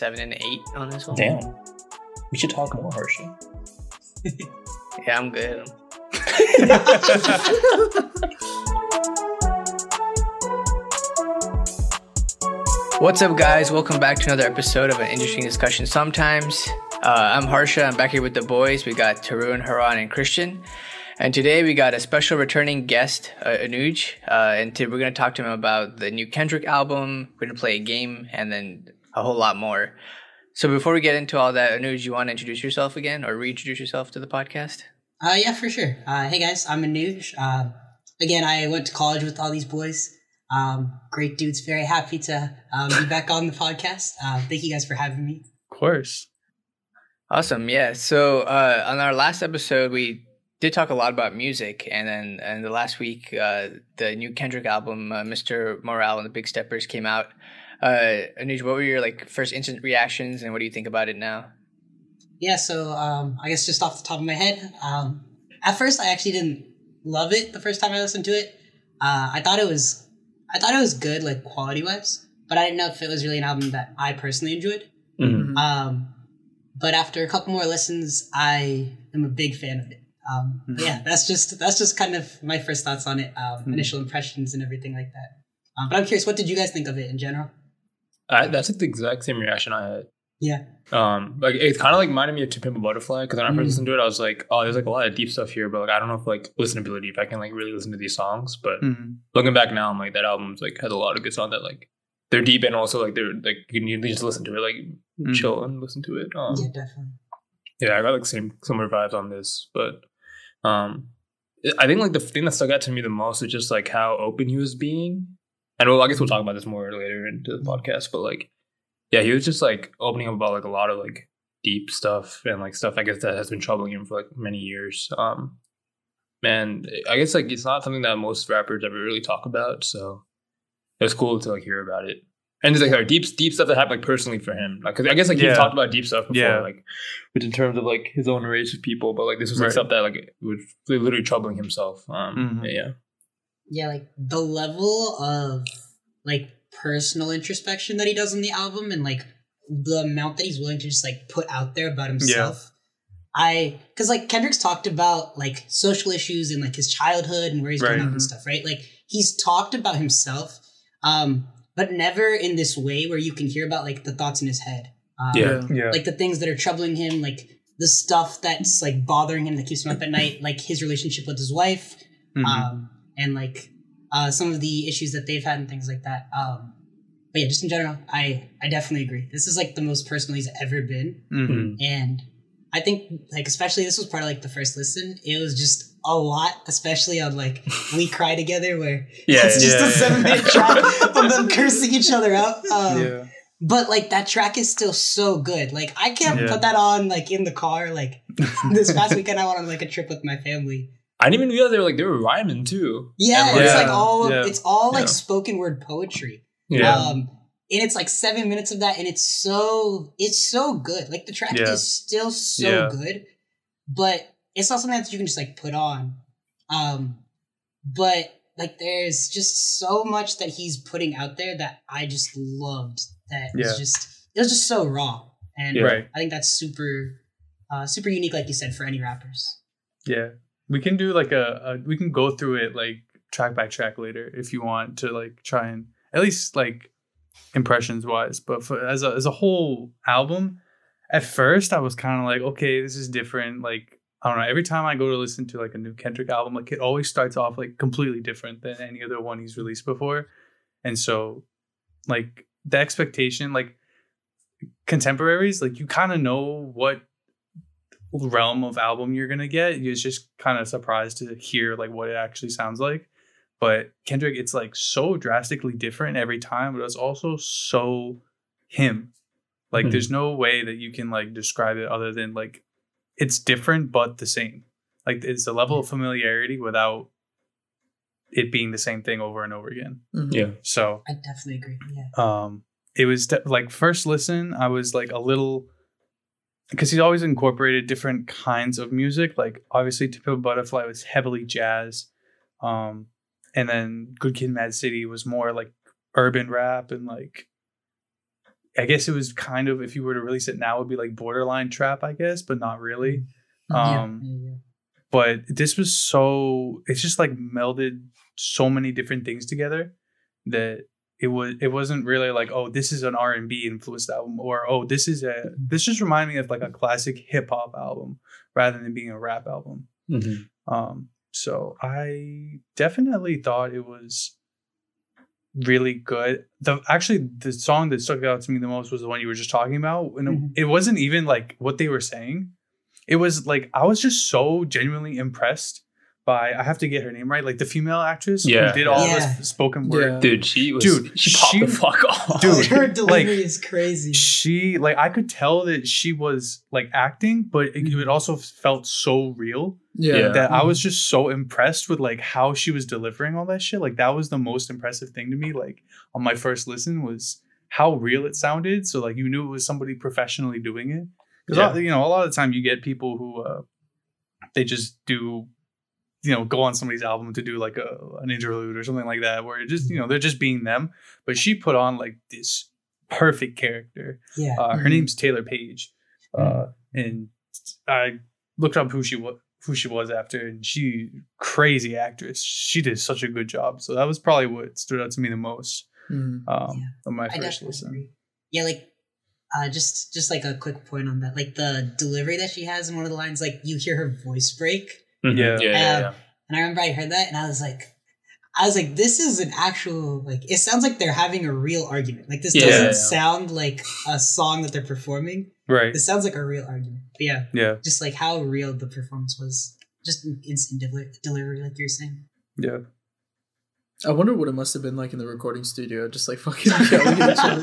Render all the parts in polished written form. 7 and 8 on this one. Damn. We should talk more, Harsha. Yeah, I'm good. What's up, guys? Welcome back to another episode of An Interesting Discussion Sometimes. I'm Harsha. I'm back here with the boys. We got Tarun, Haran, and Christian. And today we got a special returning guest, Anuj. And we're going to talk to him about the new Kendrick album. We're going to play a game and then a whole lot more. So before we get into all that, Anuj, you want to introduce yourself again or reintroduce yourself to the podcast? Yeah, for sure. Hey, guys. I'm Anuj. Again, I went to college with all these boys. Great dudes. Very happy to be back on the podcast. Thank you guys for having me. Of course. Awesome. Yeah. So on our last episode, we did talk a lot about music. And then the last week, the new Kendrick album, Mr. Morale and the Big Steppers, came out. Anuj, what were your first instant reactions and what do you think about it now? Yeah, so I guess just off the top of my head, at first I actually didn't love it the first time I listened to it. I thought it was good, quality wise, but I didn't know if it was really an album that I personally enjoyed. Mm-hmm. But after a couple more listens, I am a big fan of it. Mm-hmm. Yeah, that's just kind of my first thoughts on it, mm-hmm. Initial impressions and everything like that. But I'm curious, what did you guys think of it in general? That's the exact same reaction I had. Yeah. It kind of reminded me of To Pimp a Butterfly, because when I first listened to it, I was like, oh, there's a lot of deep stuff here, but I don't know if listenability, if I can really listen to these songs. But looking back now, I'm like, that album's has a lot of good songs that they're deep, and also they're you need to just listen to it, chill and listen to it. Yeah, definitely. Yeah, I got similar vibes on this, but I think the thing that stuck out to me the most is just how open he was being. And I guess we'll talk about this more later into the podcast, but yeah, he was just opening up about a lot of deep stuff and stuff I guess that has been troubling him for many years. And I guess it's not something that most rappers ever really talk about, so it was cool to hear about it. And there's deep stuff that happened personally for him, because I guess he's talked about deep stuff before, which in terms of his own race of people, but this was stuff that was literally troubling himself. Yeah, the level of personal introspection that he does on the album and the amount that he's willing to just put out there about himself. Yeah. Because Kendrick's talked about social issues and his childhood and where he's growing up and stuff, right? He's talked about himself, but never in this way where you can hear about the thoughts in his head. The things that are troubling him, the stuff that's bothering him that keeps him up at night, his relationship with his wife. Mm-hmm. And some of the issues that they've had and things like that. But yeah, just in general, I definitely agree. This is the most personal he's ever been. Mm-hmm. And I think especially this was part of the first listen. It was just a lot, especially on We Cry Together, where it's just a 7-minute track of them cursing each other out. But that track is still so good. I can't put that on in the car. This past weekend, I went on a trip with my family. I didn't even realize they were rhyming too. Yeah, and it's all spoken word poetry. Yeah, and it's 7 minutes of that, and it's so good. The track is still so good, but it's not something that you can just put on. But there's just so much that he's putting out there that I just loved. That it was just so raw, and I think that's super super unique, like you said, for any rappers. Yeah. We can do we can go through it track by track later if you want to try and at least impressions wise. But as a whole album, at first I was kind of okay, this is different. I don't know. Every time I go to listen to a new Kendrick album, it always starts off completely different than any other one he's released before, and so the expectation contemporaries you kind of know what realm of album you're gonna get. You're just kind of surprised to hear what it actually sounds like. But Kendrick, it's so drastically different every time, but it's also so him. There's no way that you can describe it other than it's different but the same. It's a level of familiarity without it being the same thing over and over again. Mm-hmm. Yeah, so I definitely agree. Yeah. It was first listen, I was a little, because he's always incorporated different kinds of music. Obviously, To Pimp a Butterfly was heavily jazz. And then Good Kid, Mad City was more urban rap and I guess it was kind of, if you were to release it now, it would be like borderline trap, I guess, but not really. But this was so, it's just like melded so many different things together that it wasn't really like, oh, this is an R&B influenced album, or oh, this just reminded me of like a classic hip hop album rather than being a rap album. Mm-hmm. So I definitely thought it was really good. The song that stuck out to me the most was the one you were just talking about, and mm-hmm. it wasn't even like what they were saying. It was like, I was just so genuinely impressed by, I have to get her name right, like the female actress who did all this spoken word. Yeah. Dude, she popped the fuck off. Dude, her delivery is crazy. She, like, I could tell that she was like acting, but it also felt so real. Yeah. That I was just so impressed with like how she was delivering all that shit. Like, that was the most impressive thing to me. Like, on my first listen was how real it sounded. So like, you knew it was somebody professionally doing it. Because, you know, a lot of the time you get people who they just do, you know, go on somebody's album to do like an interlude or something like that, where it just, you know, they're just being them. But she put on like this perfect character. Yeah. Her name's Taylour Paige. And I looked up who she was after, and she, crazy actress. She did such a good job. So that was probably what stood out to me the most on my first listen. Agree. Yeah, like, just like a quick point on that, like the delivery that she has in one of the lines, like you hear her voice break. And I remember I heard that, and I was like, this is an actual, like, it sounds like they're having a real argument. Like, this doesn't sound like a song that they're performing. Right. This sounds like a real argument. But yeah. Just like how real the performance was, just instant delivery, like you're saying. Yeah. I wonder what it must have been like in the recording studio, just like fucking yelling at each other.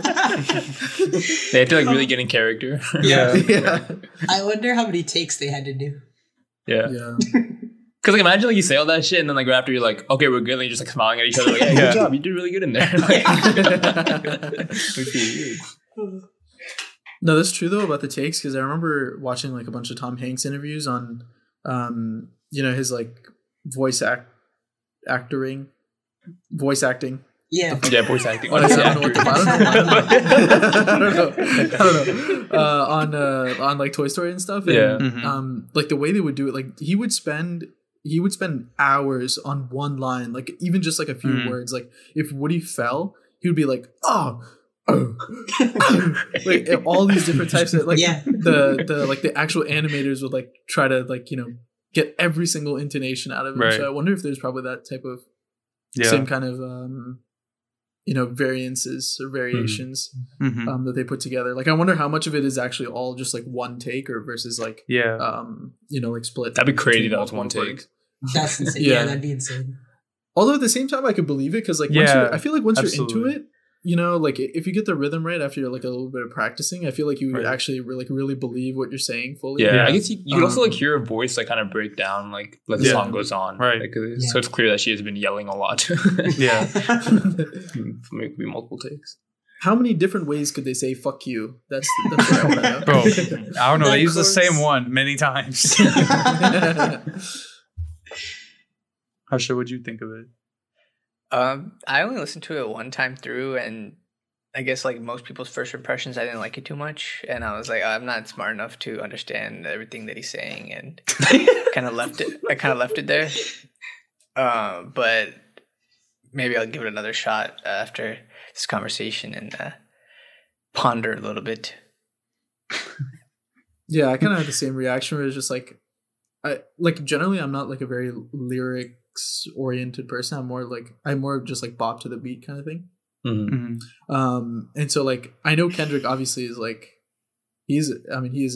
They had to like really get in character. Yeah. I wonder how many takes they had to do. Yeah. Because like, imagine like you say all that shit, and then like right after you're like, okay, we're good, and you're just like smiling at each other, like, hey, good job, you did really good in there. No, that's true though about the takes, because I remember watching like a bunch of Tom Hanks interviews on, you know, his like voice acting. Yeah, voice acting. Honestly, I don't know. On like Toy Story and stuff. And, like the way they would do it, like he would spend hours on one line, like even just like a few words. Like if Woody fell, he would be like, oh. like all these different types of like the like the actual animators would like try to like, you know, get every single intonation out of it. Right. So I wonder if there's probably that type of same kind of you know, variances or variations that they put together. Like, I wonder how much of it is actually all just like one take, or versus like you know, like split. That'd be crazy. That was one take. That's insane. Yeah, that'd be insane. Although at the same time, I could believe it, because like once absolutely. You're into it, you know, like if you get the rhythm right after like a little bit of practicing, I feel like you would actually like really believe what you're saying fully. Yeah, I guess you could also like hear her voice like kind of break down like as the song goes on, right? Like, so it's clear that she has been yelling a lot. Maybe multiple takes. How many different ways could they say "fuck you"? That's what I want to know. Bro, I don't know. They use the same one many times. Harsha, what'd you think of it? I only listened to it one time through, and I guess like most people's first impressions, I didn't like it too much, and I was like, I'm not smart enough to understand everything that he's saying, and I kind of left it there. But maybe I'll give it another shot after this conversation and ponder a little bit. Yeah, I kind of had the same reaction. Where it was just like, I like generally I'm not like a very lyric oriented person. I'm more just like bop to the beat kind of thing. And so like I know Kendrick obviously is like he is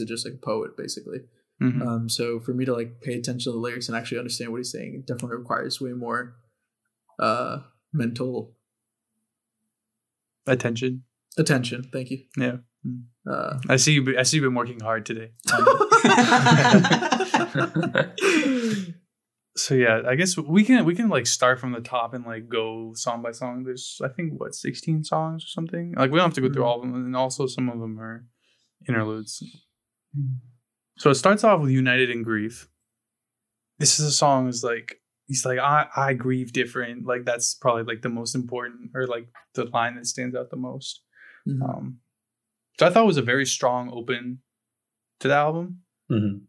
just like a poet basically. So for me to like pay attention to the lyrics and actually understand what he's saying, it definitely requires way more mental attention. Thank you. Yeah. I see you've been working hard today. So yeah, I guess we can like start from the top and like go song by song. There's I think 16 songs or something. Like we don't have to go through all of them, and also some of them are interludes. So it starts off with "United in Grief." This is a song is like he's like I grieve different. Like that's probably like the most important, or like the line that stands out the most. So I thought it was a very strong open to the album. Mm-hmm.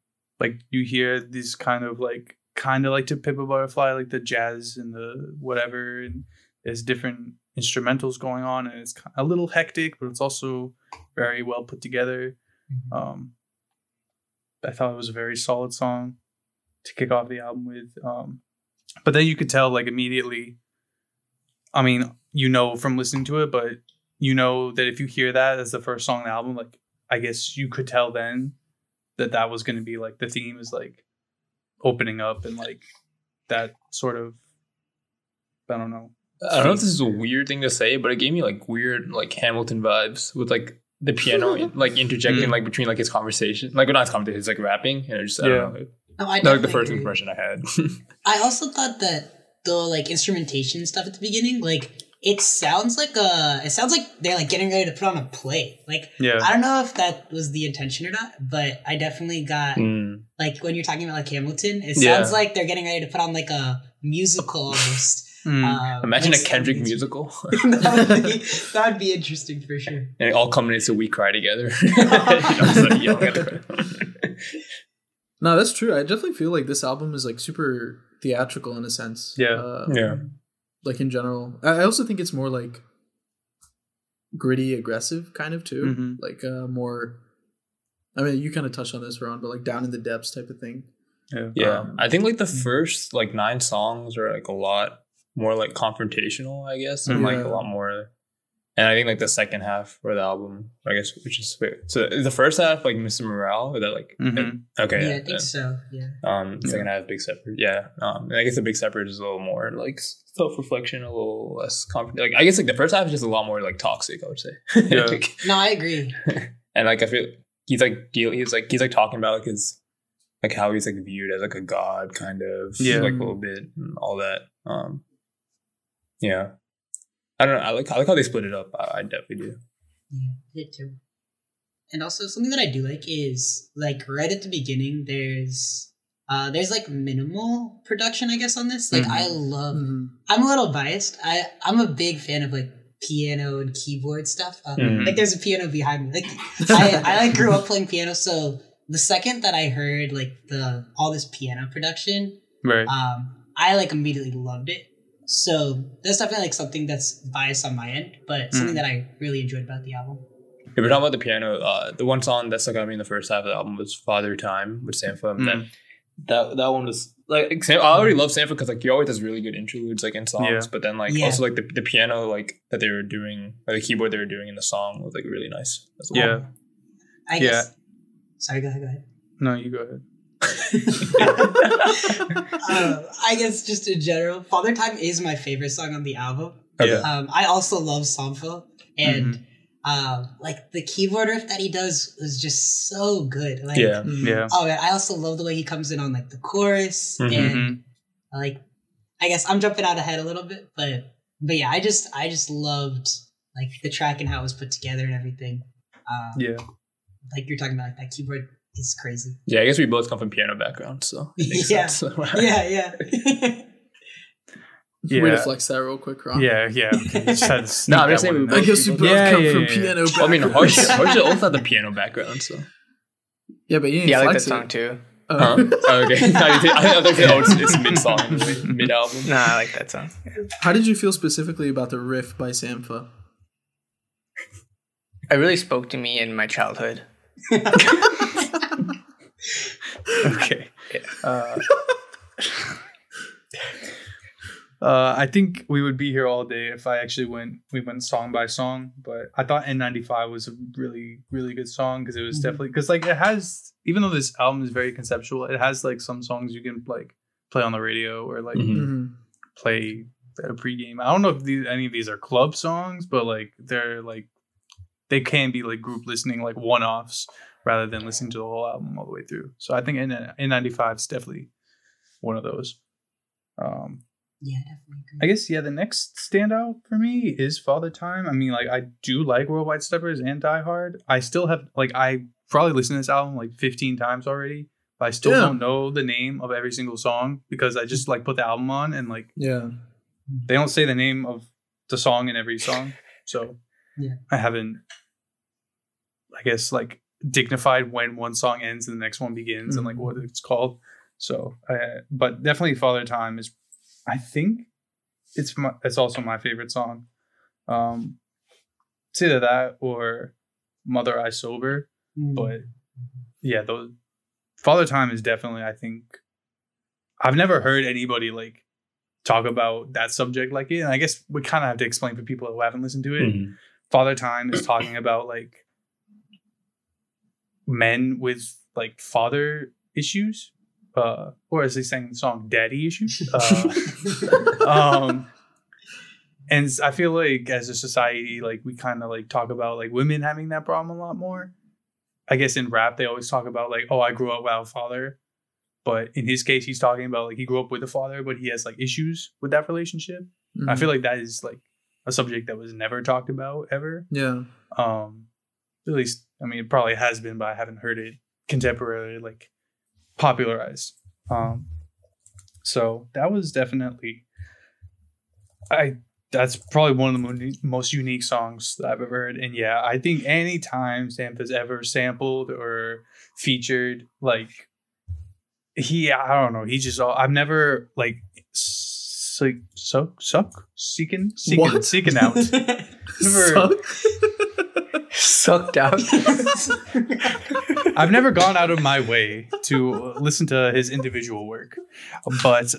Like you hear these kind of like To Pimp a Butterfly, like the jazz and the whatever, and there's different instrumentals going on, and it's a little hectic, but it's also very well put together. Mm-hmm. I thought it was a very solid song to kick off the album with. But then you could tell like immediately, I mean, you know from listening to it, but you know that if you hear that as the first song on the album, like I guess you could tell then that was going to be like the theme is like opening up and like that sort of, I don't know. I don't know if this is a weird thing to say, but it gave me like weird like Hamilton vibes with like the piano like interjecting like between like his conversation, like well, not his conversation, it's like rapping, and I don't know. No, I that was the first impression I had. I also thought that the like instrumentation stuff at the beginning, like it sounds like they're like getting ready to put on a play. Like I don't know if that was the intention or not, but I definitely got like when you're talking about like Hamilton, it sounds like they're getting ready to put on like a musical almost. Imagine a Kendrick musical. That would be interesting for sure. And it all culminates to We Cry Together. No, that's true. I definitely feel like this album is like super theatrical in a sense. Like in general, I also think it's more like gritty, aggressive kind of too. Mm-hmm. Like more. I mean, you kind of touched on this, Ron, but like down in the depths type of thing. I think like the first like 9 songs are like a lot more like confrontational, I guess, and like a lot more. And I think like the second half of the album, I guess, which is weird. So the first half, like Mr. Morale, is that like okay? Yeah, I think so. Yeah. Second half, Big Steppers. Yeah. And I guess the Big Steppers is a little more like self-reflection, a little less confrontational. Like I guess like the first half is just a lot more like toxic, I would say. Yeah. Like, no, I agree. And like I feel he's like talking about like his like how he's like viewed as like a god kind of like a little bit and all that. Yeah. I don't know. I like how they split it up. I definitely do. Yeah, I did too. And also something that I do like is like right at the beginning, there's like minimal production, I guess, on this. Like I'm a little biased. I'm a big fan of like piano and keyboard stuff. Like there's a piano behind me. Like I like grew up playing piano. So the second that I heard like all this piano production, right. I like immediately loved it. So that's definitely like something that's biased on my end, but something that I really enjoyed about the album. If we're talking about the piano, the one song that stuck out to me in the first half of the album was "Father Time" with Sampha. That one was like I already love Sampha because like he always has really good interludes like in songs, but then like also like the piano like that they were doing, or the keyboard they were doing in the song was like really nice as well. I guess. Sorry, go ahead. No, you go ahead. I guess just in general, Father Time is my favorite song on the album. I also love Sampha, and like the keyboard riff that he does was just so good. Like, oh man, I also love the way he comes in on like the chorus, and like I guess I'm jumping out ahead a little bit, but yeah, I just loved like the track and how it was put together and everything. Like you're talking about like that keyboard. It's crazy. Yeah, I guess we both come from piano backgrounds, so it makes sense. Way to flex that real quick, Ron. Okay. No, I'm just saying. I guess we both come from piano backgrounds. Well, I mean, Harsha also had the piano background, so. Yeah, but you didn't flex I like that song too. Okay. It's mid-song, mid-album. Nah, I like that song. How did you feel specifically about the riff by Sampha? It really spoke to me in my childhood. Okay. I think we would be here all day if I actually we went song by song, but I thought N95 was a really, really good song because it was definitely because like it has, even though this album is very conceptual, it has like some songs you can like play on the radio or like play at a pregame. I don't know if any of these are club songs, but like they're like they can be like group listening, like one-offs, rather than listening to the whole album all the way through. So I think N95 is definitely one of those. Yeah, definitely. I guess, the next standout for me is Father Time. I mean, like, I do like Worldwide Steppers and Die Hard. I still have, like, I probably listened to this album, like, 15 times already. But I still don't know the name of every single song because I just, like, put the album on and, like, they don't say the name of the song in every song. So I haven't I guess, like, dignified when one song ends and the next one begins, and like what it's called. So, but definitely Father Time is, I think it's also my favorite song. It's either that or Mother I Sober, but yeah, those Father Time is definitely, I think I've never heard anybody like talk about that subject like it. And I guess we kind of have to explain for people who haven't listened to it. Father Time is talking about like men with like father issues, or as they sang the song, daddy issues. And I feel like as a society, like we kind of like talk about like women having that problem a lot more. I guess in rap, they always talk about like, oh, I grew up without a father. But in his case, he's talking about like he grew up with a father, but he has like issues with that relationship. I feel like that is like a subject that was never talked about ever. Yeah. At least, I mean, it probably has been, but I haven't heard it contemporarily, like, popularized. So that was definitely, that's probably one of the most unique songs that I've ever heard. And yeah, I think any time Sampha's ever sampled or featured, like, I don't know, he just, I've never, like, seeking out. Sucked out. I've never gone out of my way to listen to his individual work, but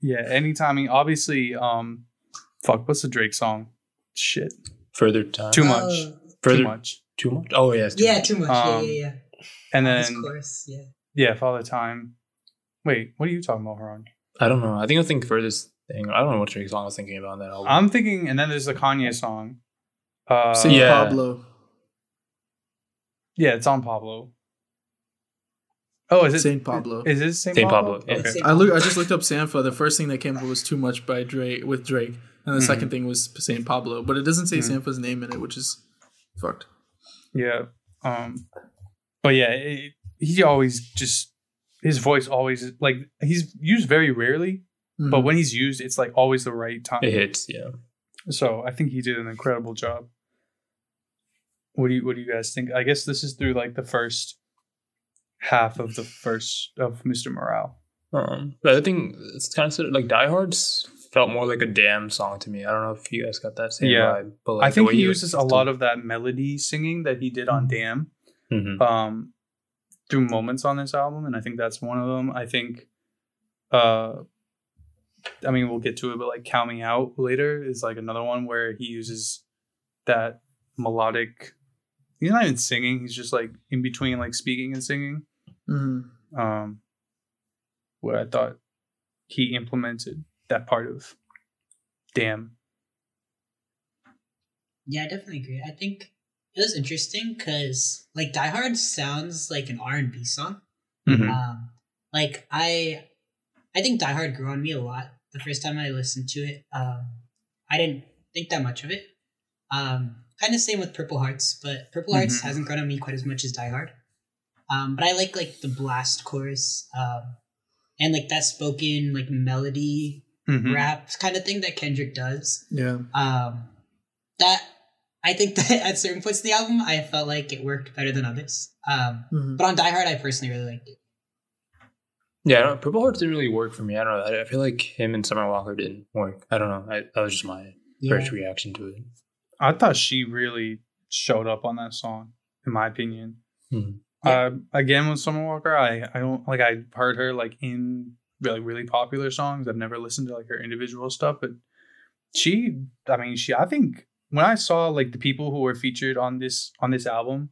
yeah, anytime he obviously what's the Drake song? Shit, Further Time. Too much. Oh yes. Too much. Yeah. And then, of course, yeah, Father Time. Wait, what are you talking about, Haran? I don't know. I think Furthest thing. I don't know what Drake song I was thinking about on that album. I'm thinking, and then there's the Kanye song. Pablo. Yeah, it's on Pablo. Oh, is it Saint Pablo? Is it Saint Pablo? Yeah. Okay. I just looked up Sampha. The first thing that came up was "Too Much" by Drake, with Drake, and the second thing was Saint Pablo. But it doesn't say Sampha's name in it, which is fucked. Yeah. But yeah, he always just his voice always like he's used very rarely, but when he's used, it's like always the right time. It hits. Yeah. So I think he did an incredible job. What do you guys think? I guess this is through like the first half of Mr. Morale. But I think it's kind of like Die Hard's felt more like a damn song to me. I don't know if you guys got that same vibe, but like I think he uses a lot of that melody singing that he did on Damn through moments on this album, and I think that's one of them. I think I mean, we'll get to it, but like Count Me Out later is like another one where he uses that melodic. He's not even singing. He's just like in between, like speaking and singing. Where I thought he implemented that part of Damn. Yeah, I definitely agree. I think it was interesting because like Die Hard sounds like an R&B song. Like I think Die Hard grew on me a lot the first time I listened to it. I didn't think that much of it. Kind of same with Purple Hearts, but Purple Hearts hasn't grown on me quite as much as Die Hard. But I like the blast chorus and like that spoken like melody rap kind of thing that Kendrick does. Yeah. That I think that at certain points in the album, I felt like it worked better than others. But on Die Hard, I personally really liked it. Yeah, Purple Hearts didn't really work for me. I don't know. I feel like him and Summer Walker didn't work. I don't know. That was just my first reaction to it. I thought she really showed up on that song, in my opinion. Again, with Summer Walker, I don't like. I heard her like in really really popular songs. I've never listened to like her individual stuff, but I think when I saw like the people who were featured on this album,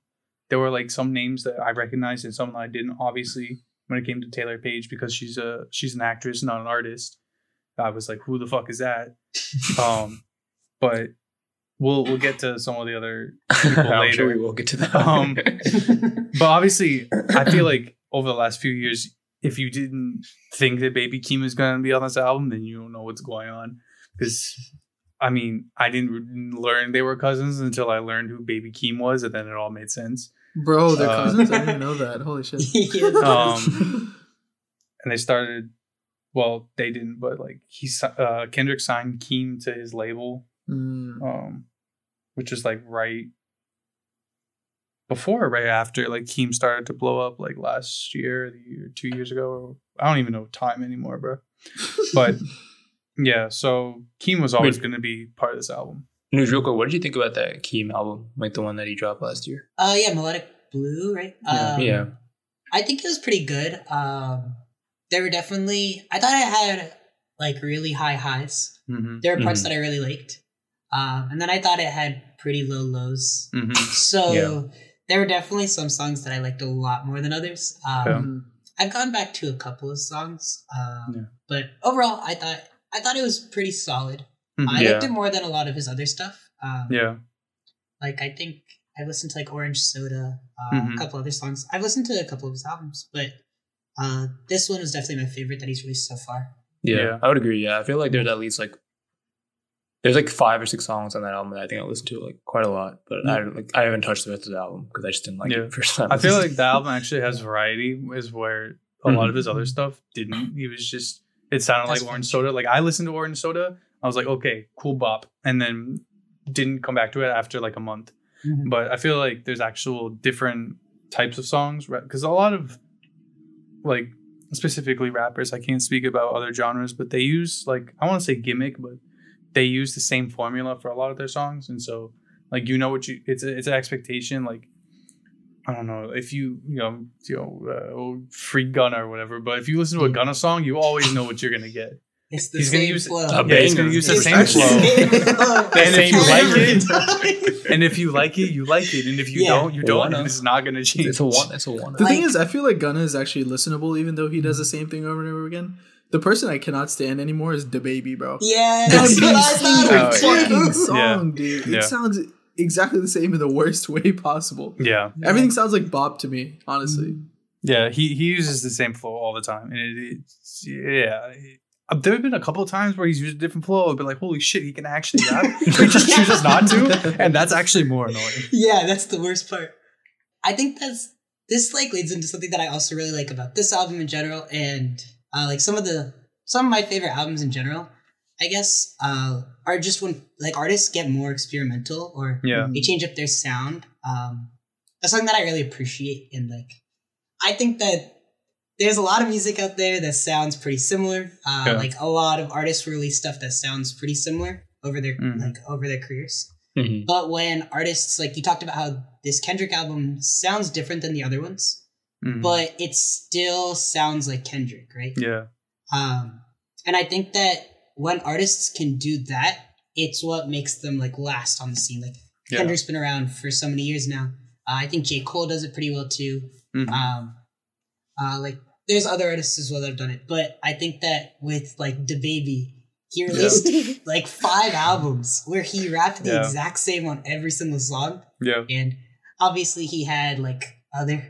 there were like some names that I recognized and some that I didn't. Obviously, when it came to Taylour Paige, because she's an actress, not an artist, I was like, who the fuck is that? But we'll get to some of the other people later. I'm sure we will get to that. But obviously, I feel like over the last few years, if you didn't think that Baby Keem is going to be on this album, then you don't know what's going on. Because, I mean, I didn't learn they were cousins until I learned who Baby Keem was, and then it all made sense. Bro, they're cousins? I didn't know that. Holy shit. And they started, well, they didn't, but like Kendrick signed Keem to his label, which is like right before or right after, like, Keem started to blow up, like, last year, the year, 2 years ago. I don't even know time anymore, bro. But, yeah, so Keem was always going to be part of this album. Anuj, real quick, what did you think about that Keem album? Like, the one that he dropped last year? Yeah, Melodic Blue, right? Yeah. I think it was pretty good. There were definitely... I thought I had, like, really high highs. Mm-hmm. There were parts that I really liked. And then I thought it had pretty low lows. Mm-hmm. So there were definitely some songs that I liked a lot more than others. I've gone back to a couple of songs. But overall, I thought it was pretty solid. I liked it more than a lot of his other stuff. Like, I think I listened to, like, Orange Soda, a couple other songs. I've listened to a couple of his albums, but this one was definitely my favorite that he's released so far. Yeah, I would agree. Yeah, I feel like there's at least, like, there's, like, 5 or 6 songs on that album that I think I listened to, like, quite a lot. But I haven't touched the rest of the album because I just didn't like it the first time. I feel like the album actually has variety, is where a lot of his other stuff didn't. He was just, it sounded like Orange Soda. Like, I listened to Orange Soda. I was like, okay, cool bop. And then didn't come back to it after, like, a month. Mm-hmm. But I feel like there's actual different types of songs. Because a lot of, like, specifically rappers, I can't speak about other genres, but they use, like, I want to say gimmick, but they use the same formula for a lot of their songs. And so, like, you know what you... It's an expectation. Like, I don't know if you know free Gunna or whatever, but if you listen to a Gunna song, you always know what you're going to get. It's the same flow. He's going to use the same flow. And if you like it, you like it. And if you don't, you don't. And it's not going to change. It's a one. The thing is, I feel like Gunna is actually listenable, even though he does the same thing over and over again. The person I cannot stand anymore is DaBaby, bro. Yeah, that's what I thought. Fucking song, dude. It sounds exactly the same in the worst way possible. Yeah. Everything sounds like bop to me, honestly. Yeah, he uses the same flow all the time. And it's, there have been a couple of times where he's used a different flow. I've been like, holy shit, he can actually rap. He just chooses not to. And that's actually more annoying. Yeah, that's the worst part. I think this like leads into something that I also really like about this album in general, and like some of my favorite albums in general, I guess, are just when, like, artists get more experimental or they change up their sound. That's something that I really appreciate, and, like, I think that there's a lot of music out there that sounds pretty similar. Like, a lot of artists release stuff that sounds pretty similar over their over their careers. Mm-hmm. But when artists, like, you talked about how this Kendrick album sounds different than the other ones. Mm-hmm. But it still sounds like Kendrick, right? Yeah. And I think that when artists can do that, it's what makes them, like, last on the scene. Like, Kendrick's been around for so many years now. I think J. Cole does it pretty well too. Mm-hmm. Like, there's other artists as well that have done it, but I think that with, like, DaBaby, he released like 5 albums where he rapped the exact same on every single song. Yeah. And obviously he had, like, other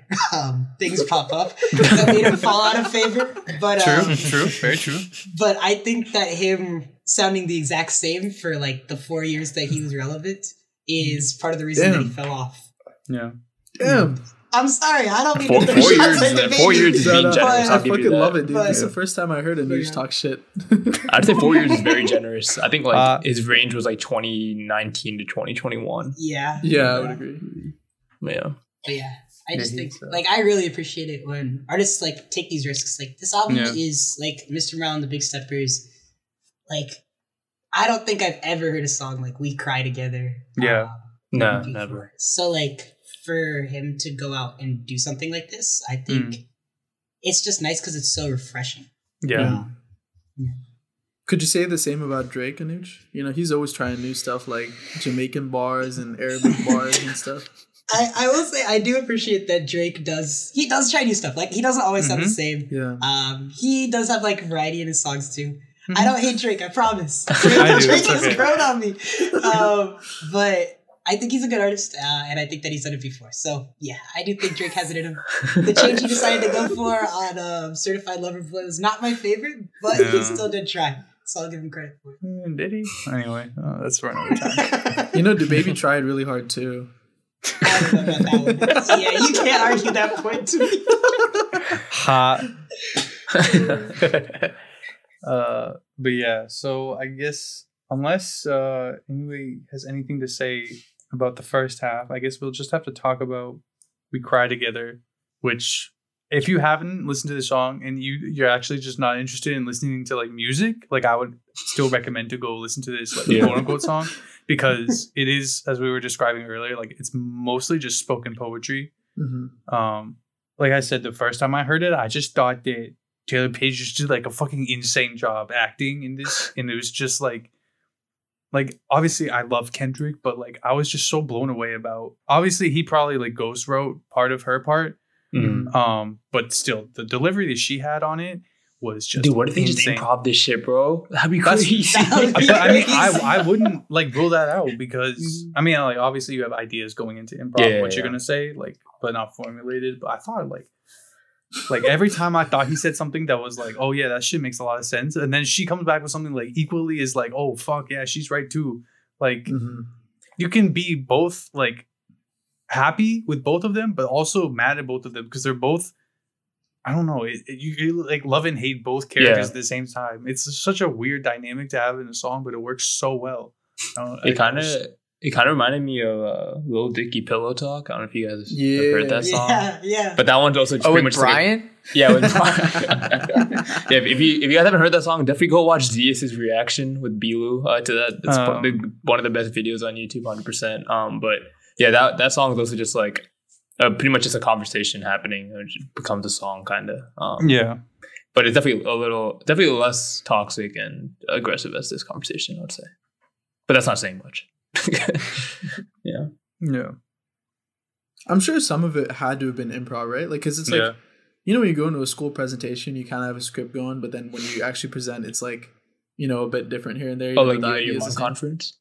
things pop up that made him fall out of favor, but true, very true. But I think that him sounding the exact same for, like, the 4 years that he was relevant is part of the reason that he fell off. I'm sorry, I don't mean to throw shots at DaBaby. 4 years is being generous. I fucking love it, dude. It's the first time I heard him talk shit. I'd say 4 years is very generous. I think, like, his range was, like, 2019 to 2021. Yeah, I would agree. But I just think, like, I really appreciate it when artists, like, take these risks. Like, this album is, like, Mr. Morale and the Big Steppers. Like, I don't think I've ever heard a song like We Cry Together. No, never. So, like, for him to go out and do something like this, I think it's just nice because it's so refreshing. Yeah. Could you say the same about Drake, Anuj? You know, he's always trying new stuff, like Jamaican bars and Arabic bars and stuff. I will say I do appreciate that Drake does try new stuff. Like, he doesn't always sound the same. Yeah. He does have, like, variety in his songs too. Mm-hmm. I don't hate Drake, I promise. I do, Drake has grown on me. But I think he's a good artist, and I think that he's done it before. So yeah, I do think Drake has it in him. The change he decided to go for on Certified Lover Boy was not my favorite, but he still did try. So I'll give him credit for it. Did he? Anyway, that's for another time. You know, DaBaby tried really hard too. I don't know about that one. Yeah, you can't argue that point to me. Hot. But yeah, so I guess unless anybody has anything to say about the first half, I guess we'll just have to talk about We Cry Together, which if you haven't listened to the song and you're actually just not interested in listening to like music, like I would still recommend to go listen to this like quote unquote song, because it is, as we were describing earlier, like it's mostly just spoken poetry. Mm-hmm. Like I said, the first time I heard it, I just thought that Taylour Paige just did like a fucking insane job acting in this, and it was just like obviously I love Kendrick, but like I was just so blown away about, obviously he probably like ghost wrote part of her part, but still the delivery that she had on it was just dude. What if they just improv this shit, bro? That'd be crazy. I mean, I wouldn't like rule that out, because I mean, like obviously you have ideas going into improv, what you're gonna say, like, but not formulated. But I thought like every time I thought he said something that was like, oh yeah, that shit makes a lot of sense, and then she comes back with something like equally is like, oh fuck yeah, she's right too. Like you can be both like happy with both of them, but also mad at both of them, because they're both, I don't know, you like love and hate both characters at the same time. It's such a weird dynamic to have in a song, but it works so well. It kind of reminded me of Lil Dicky Pillow Talk. I don't know if you guys have heard that song. Yeah. But that one's also just pretty much Brian? With Brian. If you guys haven't heard that song, definitely go watch Zeus's reaction with Bilu to that. It's one of the best videos on YouTube, 100%. But yeah, that song is also just like pretty much just a conversation happening, which becomes a song kind of. But it's definitely less toxic and aggressive as this conversation, I would say. But that's not saying much. Yeah. I'm sure some of it had to have been improv, right? Like, because it's like, you know, when you go into a school presentation, you kind of have a script going, but then when you actually present, it's like, you know, a bit different here and there. Like the ideas conference.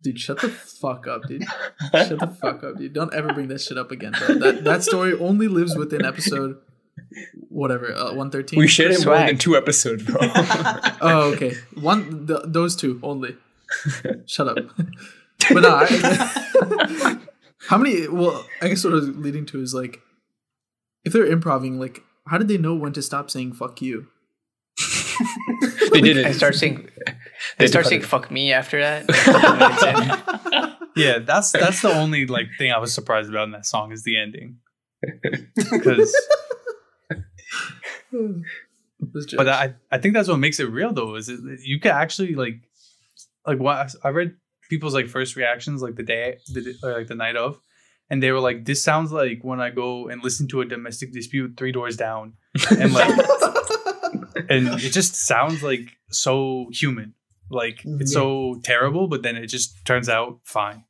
Dude, shut the fuck up, dude. Shut the fuck up, dude. Don't ever bring that shit up again, bro. That story only lives within episode whatever 113. We shared it more than 2 episodes, bro. Oh, okay. Those 2 only. Shut up. But no, how many? Well, I guess what I was leading to is like, if they're improvising, like, how did they know when to stop saying "fuck you"? They didn't. They start saying "fuck me" after that. Yeah, that's the only like thing I was surprised about in that song is the ending. But I think that's what makes it real though. Is you can actually like. Like what I read people's like first reactions like the night of, and they were like, "This sounds like when I go and listen to a domestic dispute 3 doors down," and like, and it just sounds like so human, like it's so terrible, but then it just turns out fine.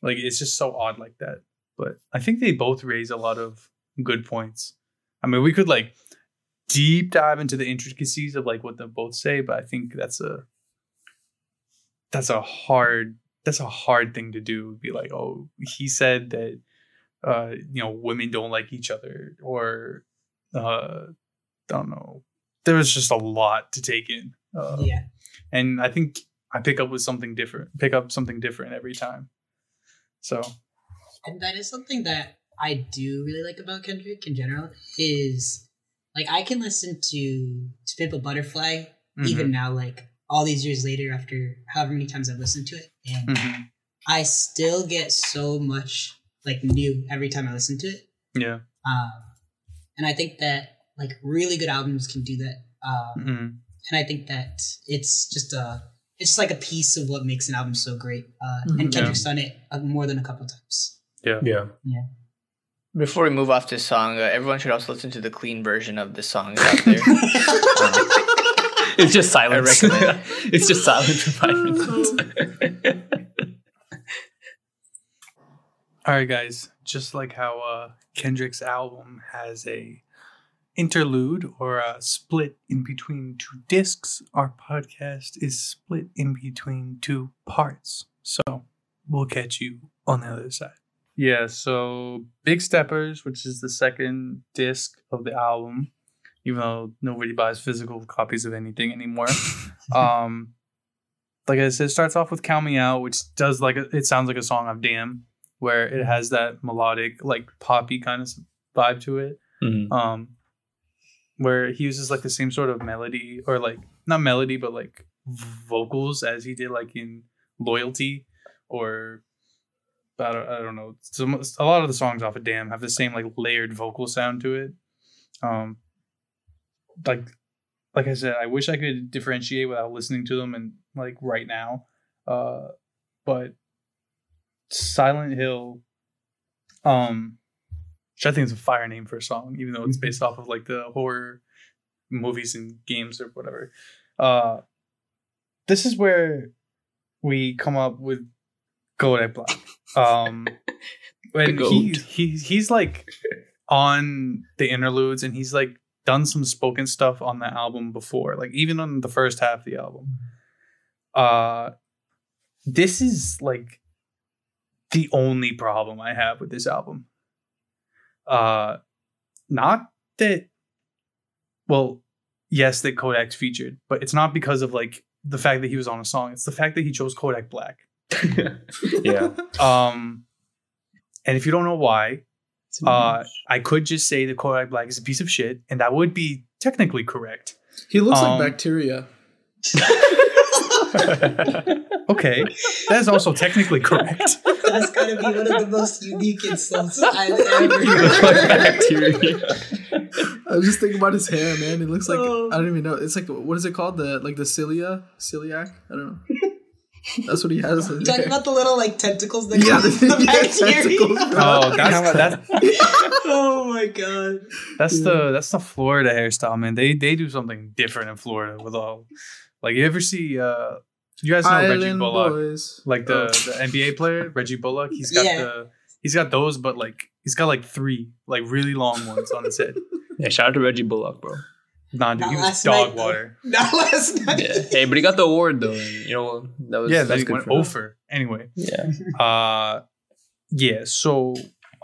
Like it's just so odd like that. But I think they both raise a lot of good points. I mean, we could like deep dive into the intricacies of like what they both say, but I think that's a hard thing to do. Be like, oh, he said that, you know, women don't like each other, or don't know. There was just a lot to take in. And I think I pick up something different every time. So, and that is something that I do really like about Kendrick in general is like I can listen to Pimp a Butterfly even now, like. All these years later, after however many times I've listened to it, and I still get so much like new every time I listen to it. Yeah. And I think that like really good albums can do that. And I think that it's just like a piece of what makes an album so great. And Kendrick's done it more than a couple times. Yeah. Before we move off this song, everyone should also listen to the clean version of this song out there. It's just silent. I recommend it. It's just silent for 5 minutes. All right, guys. Just like how Kendrick's album has a interlude or a split in between 2 discs, our podcast is split in between 2 parts. So we'll catch you on the other side. Yeah. So Big Steppers, which is the second disc of the album. Even though nobody buys physical copies of anything anymore. Like I said, it starts off with Count Me Out, which does like, it sounds like a song of Damn, where it has that melodic, like poppy kind of vibe to it. Where he uses like the same sort of melody or like, not melody, but like vocals as he did like in Loyalty or I don't know. A lot of the songs off of Damn have the same like layered vocal sound to it. Like I said, I wish I could differentiate without listening to them and like right now. But Silent Hill, which I think is a fire name for a song, even though it's based off of like the horror movies and games or whatever. This is where we come up with Kodak Black. And he's like on the interludes, and he's like done some spoken stuff on the album before, like even on the first half of the album. This is like the only problem I have with this album. Not that, well, yes, that Kodak's featured, but it's not because of like the fact that he was on a song. It's the fact that he chose Kodak Black. Yeah. And if you don't know why, I could just say that Kodak Black is a piece of shit, and that would be technically correct. He looks like bacteria. Okay, that is also technically correct. That's gonna be one of the most unique insults I've ever heard. I was just thinking about his hair, man. It looks like, I don't even know. It's like, what is it called? The cilia, celiac? I don't know. That's what he has. Talking about the little like tentacles that come from the bacteria. Oh, that's oh my god. That's the Florida hairstyle, man. They do something different in Florida with all. Like, you ever see, you guys know Island Reggie Bullock, boys. Like the NBA player, Reggie Bullock? He's got he's got those, but like, he's got like three, like really long ones on his head. Yeah, shout out to Reggie Bullock, bro. Nah, dude, he was dog water. Not last night. Yeah. Hey, but he got the award, though. You know, that was that went over. Anyway. Yeah. So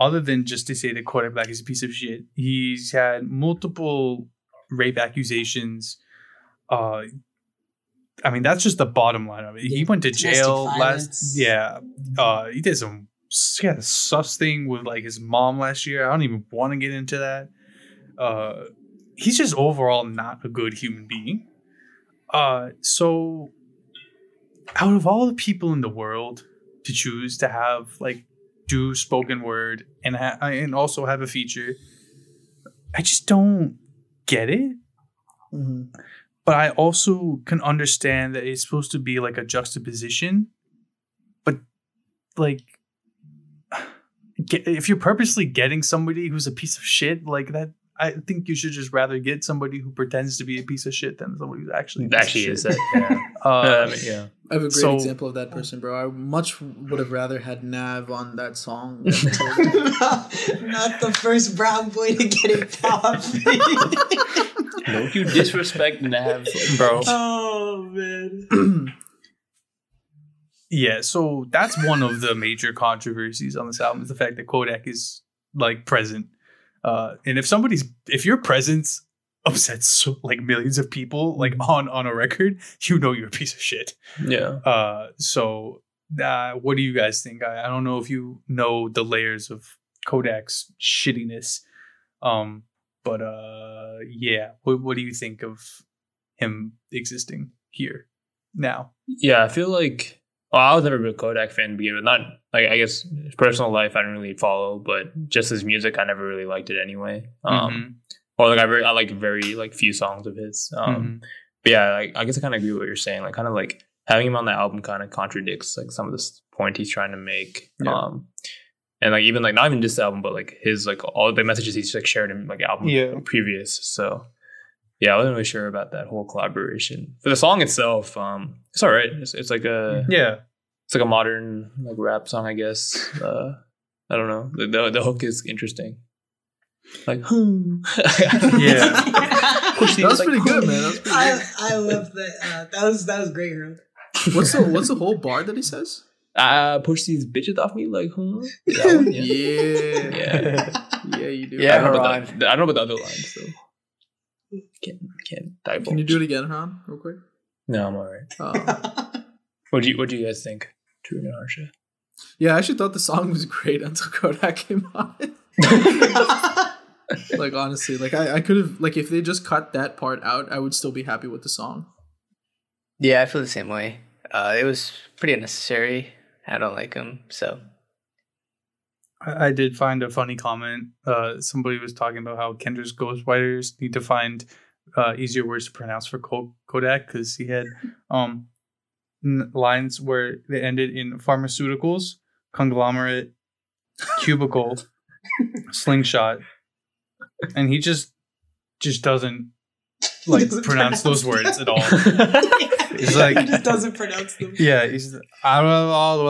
other than just to say that Kodak Black is a piece of shit, he's had multiple rape accusations. I mean, that's just the bottom line of it. He went to jail last. Yeah. He did some sus thing with like his mom last year. I don't even want to get into that. He's just overall not a good human being. So out of all the people in the world to choose to have like do spoken word and also have a feature, I just don't get it. Mm-hmm. But I also can understand that it's supposed to be like a juxtaposition. But like, if you're purposely getting somebody who's a piece of shit like that, I think you should just rather get somebody who pretends to be a piece of shit than somebody who's actually is that. Yeah. I have a great example of that person, bro. I much would have rather had Nav on that song. Not the first brown boy to get it popped. Don't you disrespect Nav, bro. Oh, man. Yeah, so that's one of the major controversies on this album, is the fact that Kodak is, like, present. And if your presence upsets, like, millions of people, like, on a record, you know you're a piece of shit. Yeah. So what do you guys think? I don't know if you know the layers of Kodak's shittiness. But yeah, what do you think of him existing here now? Yeah, I feel like I was never a big Kodak fan to begin with. Not like, I guess his personal life I didn't really follow, but just his music I never really liked it anyway. Or like I liked very like few songs of his. But yeah, like, I guess I kind of agree with what you're saying. Like, kind of like having him on the album kind of contradicts like some of this point he's trying to make. Yeah. And like even like not even this album, but like his like all the messages he's like shared in like album previous. So yeah, I wasn't really sure about that whole collaboration. For the song itself, it's all right. It's like a it's like a modern like rap song, I guess. I don't know. The hook is interesting. Like that was pretty good, man. That was pretty I love that. That was great, bro. What's the whole bar that he says? Push these bitches off me, like, huh? Yeah, you do. Yeah, I don't know about the other lines, so can't divulge. Can you do it again, Haran, real quick? No, I'm all right. What do you guys think, Tarun and Harsha? Yeah, I actually thought the song was great until Kodak came on. Like, honestly, like I could have, like, if they just cut that part out, I would still be happy with the song. Yeah, I feel the same way. It was pretty unnecessary. I don't like him, so I did find a funny comment. Somebody was talking about how Kendrick's ghostwriters need to find easier words to pronounce for Kodak because he had lines where they ended in pharmaceuticals, conglomerate, cubicle, slingshot, and he just doesn't like pronounce those words at all. He's like, he just doesn't pronounce them. Yeah, he's like that's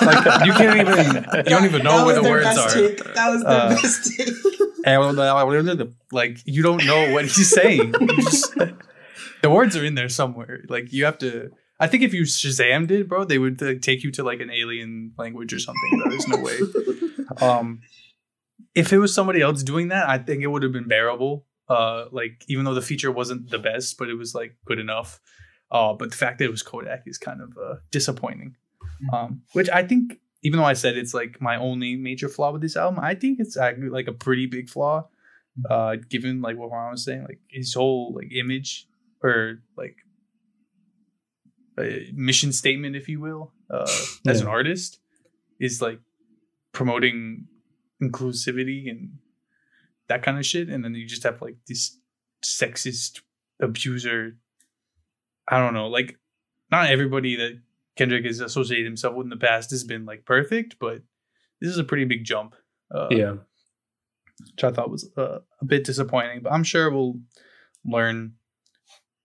like you can't even you don't even know what the words are. That was the best take. Like you don't know what he's saying. Just, the words are in there somewhere. Like you have to. I think if you Shazammed it, bro, they would take you to like an alien language or something. There's no way. If it was somebody else doing that, I think it would have been bearable. Like even though the feature wasn't the best, but it was like good enough. But the fact that it was Kodak is kind of disappointing. Which I think, even though I said it's like my only major flaw with this album, I think it's like a pretty big flaw. Given like what Haran was saying, like his whole like image or like mission statement, if you will, as an artist, is like promoting inclusivity and that kind of shit, and then you just have like this sexist abuser. I don't know, like not everybody that Kendrick has associated himself with in the past has been like perfect, but this is a pretty big jump, which I thought was a bit disappointing, but I'm sure we'll learn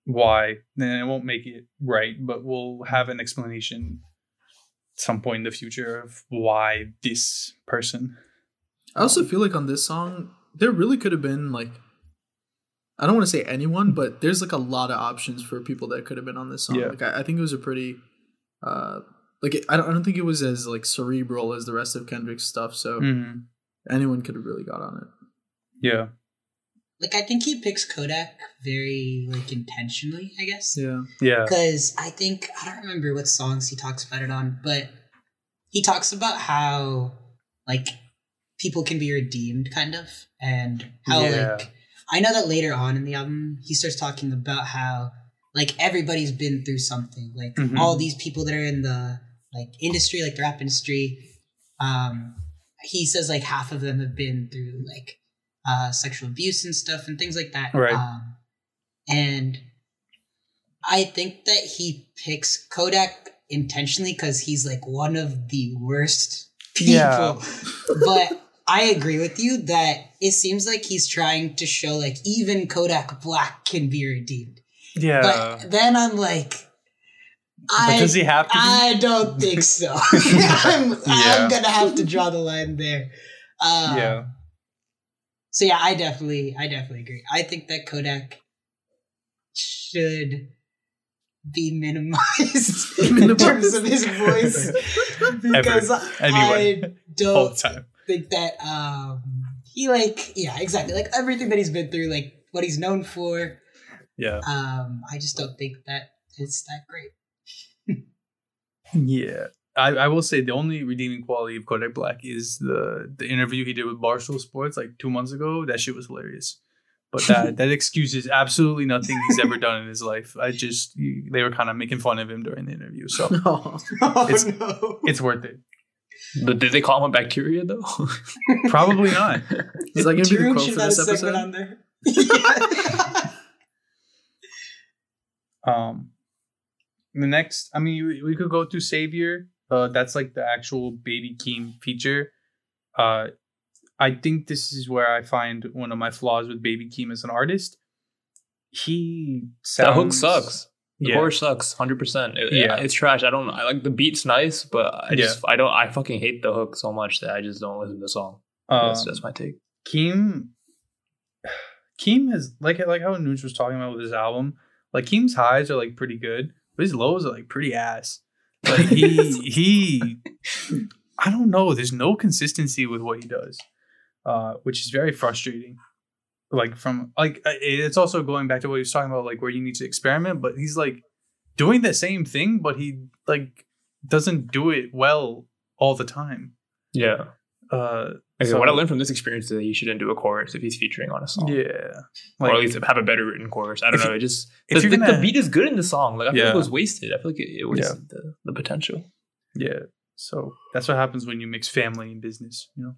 why. Then it won't make it right, but we'll have an explanation at some point in the future of why this person. I also feel like on this song there really could have been, like, I don't want to say anyone, but there's, like, a lot of options for people that could have been on this song. Yeah. Like, I think it was a pretty, I don't think it was as, like, cerebral as the rest of Kendrick's stuff. So anyone could have really got on it. Yeah. Like, I think he picks Kodak very, like, intentionally, I guess. Yeah. Yeah. Because I think, I don't remember what songs he talks about it on, but he talks about how, like, people can be redeemed, kind of, and how like I know that later on in the album he starts talking about how like everybody's been through something, like all these people that are in the like industry, like the rap industry, he says like half of them have been through like sexual abuse and stuff and things like that, right? And I think that he picks Kodak intentionally because he's like one of the worst people. But I agree with you that it seems like he's trying to show like even Kodak Black can be redeemed. Yeah. But then I'm like, does he have to be? I don't think so. I'm going to have to draw the line there. So yeah, I definitely agree. I think that Kodak should be minimized in terms of his voice because I don't think that he like like everything that he's been through, like what he's known for, I just don't think that it's that great. I will say the only redeeming quality of Kodak Black is the interview he did with Barstool Sports like 2 months ago. That shit was hilarious. But that excuses absolutely nothing he's ever done in his life. They were kind of making fun of him during the interview. So it's worth it. But did they call him bacteria though? Probably not. Is that going to be the quote for this episode? On there. The next, I mean, we could go through Savior. That's like the actual Baby Keem feature. I think this is where I find one of my flaws with Baby Keem as an artist. That hook sucks. The chorus sucks, 100%. It's trash. I like the beat's nice, but I fucking hate the hook so much that I just don't listen to the song. That's my take. Keem is like how Anuj was talking about with his album. Like Keem's highs are like pretty good, but his lows are like pretty ass. Like he I don't know. There's no consistency with what he does. Which is very frustrating. Like it's also going back to what he was talking about, like where you need to experiment, but he's like doing the same thing, but he like doesn't do it well all the time. Yeah. What I learned from this experience is that you shouldn't do a chorus if he's featuring on a song. Yeah. Like, or at least have a better written chorus. I don't know. The beat is good in the song. Like I feel like it was wasted. I feel like it wasted the potential. Yeah. So that's what happens when you mix family and business, you know?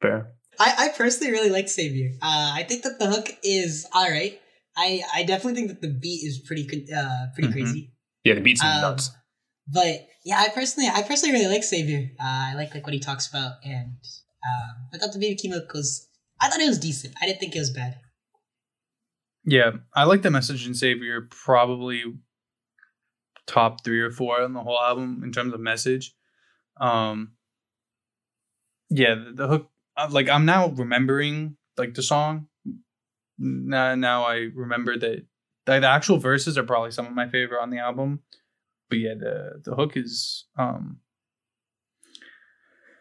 Fair. I personally really like Save You. I think that the hook is all right. I definitely think that the beat is pretty crazy. Yeah, the beat's nuts. But yeah, I personally really like Save You. I like what he talks about, and I thought the Baby Keem hook was, I thought it was decent. I didn't think it was bad. Yeah, I like the message in Savior, probably top 3 or 4 on the whole album in terms of message. Yeah, the hook, like, I'm now remembering, like, the song. Now I remember that the actual verses are probably some of my favorite on the album. But yeah, the hook is... I'm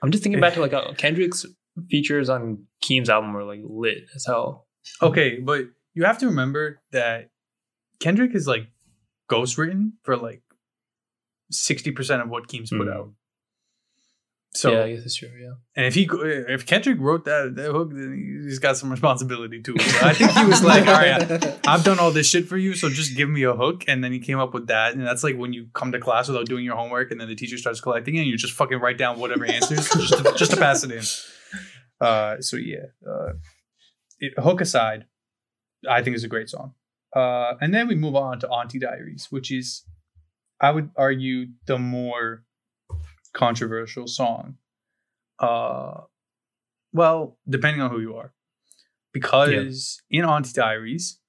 just thinking back to, like, Kendrick's features on Keem's album were, like, lit as hell. Okay, but... You have to remember that Kendrick is like ghostwritten for like 60% of what Keem's put out. So yeah, I guess that's true. Yeah, and if Kendrick wrote that hook, then he's got some responsibility too. I think he was like, all right, I've done all this shit for you, so just give me a hook. And then he came up with that, and that's like when you come to class without doing your homework, and then the teacher starts collecting it, and you just fucking write down whatever answers just to pass it in. So yeah, hook aside. I think it's a great song. And then we move on to Auntie Diaries, which is, I would argue, the more controversial song. Well, depending on who you are. Because in Auntie Diaries,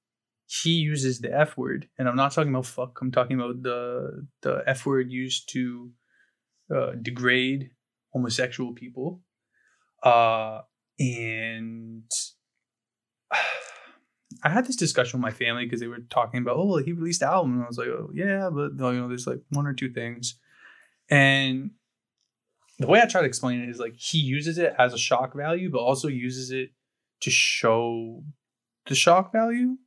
he uses the F word. And I'm not talking about fuck. I'm talking about the F word used to degrade homosexual people. And... I had this discussion with my family because they were talking about, oh, he released the album. And I was like, oh, yeah, but you know, there's like 1 or 2 things. And the way I try to explain it is like he uses it as a shock value, but also uses it to show the shock value,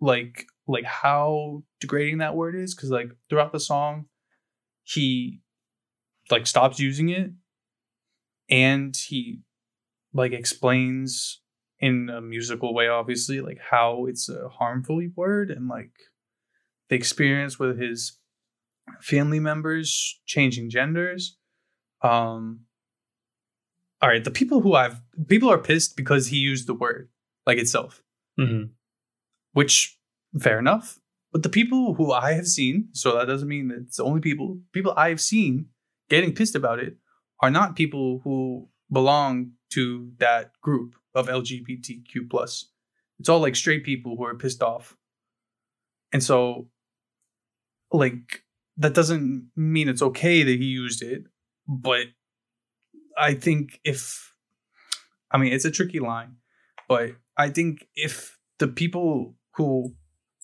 like how degrading that word is. Because like throughout the song, he like stops using it, and he like explains in a musical way, obviously, like how it's a harmful word, and like the experience with his family members changing genders. All right, the people are pissed because he used the word like itself, which fair enough. But the people who I have seen, so that doesn't mean that it's the only people I've seen getting pissed about it are not people who belong to that group of LGBTQ plus. It's all like straight people who are pissed off. And so like that doesn't mean it's okay that he used it, but I think it's a tricky line, but I think if the people who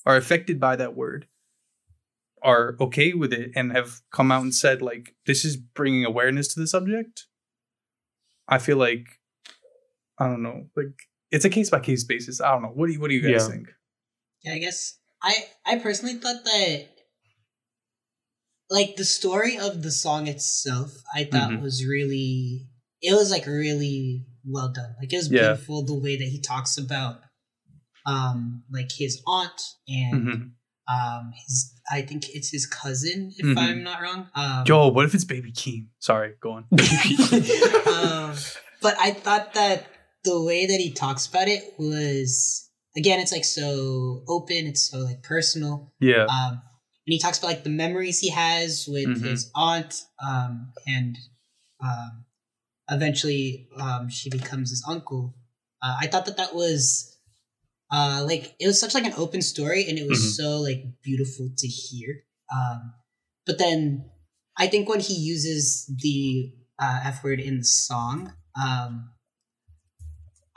are affected by that word are okay with it and have come out and said like, this is bringing awareness to the subject, I feel like, I don't know, like it's a case by case basis. I don't know. What do you guys think? Yeah, I guess I personally thought that like the story of the song itself, I thought was really, it was like really well done. Like it was beautiful the way that he talks about like his aunt and his, I think it's his cousin, if I'm not wrong. Yo, what if it's Baby Keem? Sorry, go on. But I thought that the way that he talks about it was, again, it's like so open, it's so like personal. Yeah. And he talks about like the memories he has with his aunt, and eventually she becomes his uncle. I thought that was like, it was such like an open story, and it was so like beautiful to hear. But then I think when he uses the F word in the song,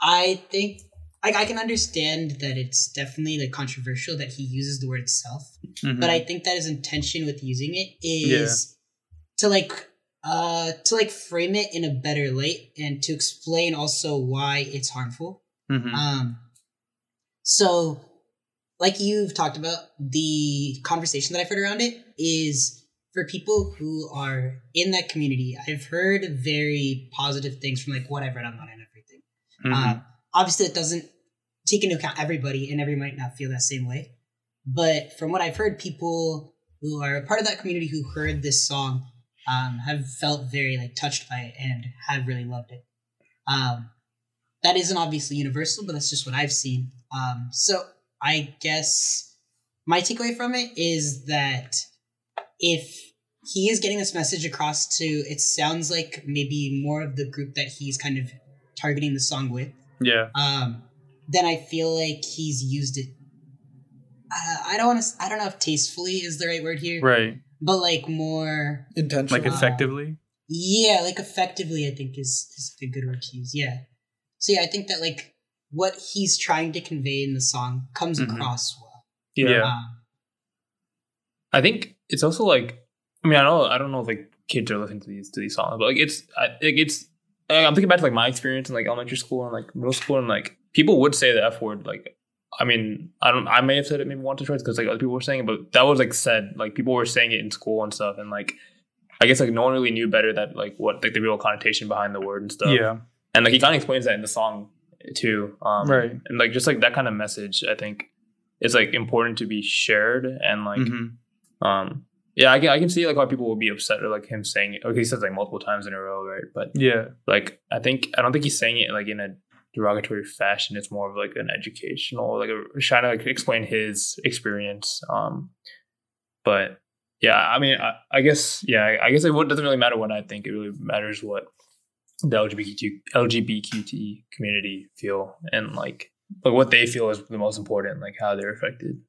I think like I can understand that it's definitely like controversial that he uses the word itself, but I think that his intention with using it is to frame it in a better light and to explain also why it's harmful. So like you've talked about, the conversation that I've heard around it is for people who are in that community. I've heard very positive things from like what I've read online and everything. Obviously, it doesn't take into account everybody, and everyone might not feel that same way. But from what I've heard, people who are a part of that community who heard this song have felt very like touched by it and have really loved it. That isn't obviously universal, but that's just what I've seen. So I guess my takeaway from it is that if he is getting this message across to, it sounds like maybe more of the group that he's kind of targeting the song with. Yeah. Then I feel like he's used it. I don't know if tastefully is the right word here. Right. But like more intentional. Like effectively? Yeah, like effectively I think is the good word to use. Yeah. So yeah, I think that like what he's trying to convey in the song comes across well. Yeah. I think it's also like, I mean, I don't know if like kids are listening to these songs, but like I'm thinking back to like my experience in like elementary school and like middle school, and like people would say the F word. Like, I mean, I may have said it maybe once or twice because like other people were saying it, but that was like said, like people were saying it in school and stuff, and like I guess like no one really knew better that like what like the real connotation behind the word and stuff. Yeah, and like he kind of explains that in the song too. Right, and like just like that kind of message, I think is like important to be shared, and like yeah, I can see like why people will be upset at like him saying it. Okay, he says like multiple times in a row, right? But yeah, like I don't think he's saying it like in a derogatory fashion. It's more of like an educational, like trying to like explain his experience. But yeah, I mean, I guess it doesn't really matter what I think. It really matters what the LGBTQ community feel, and like what they feel is the most important, like how they're affected.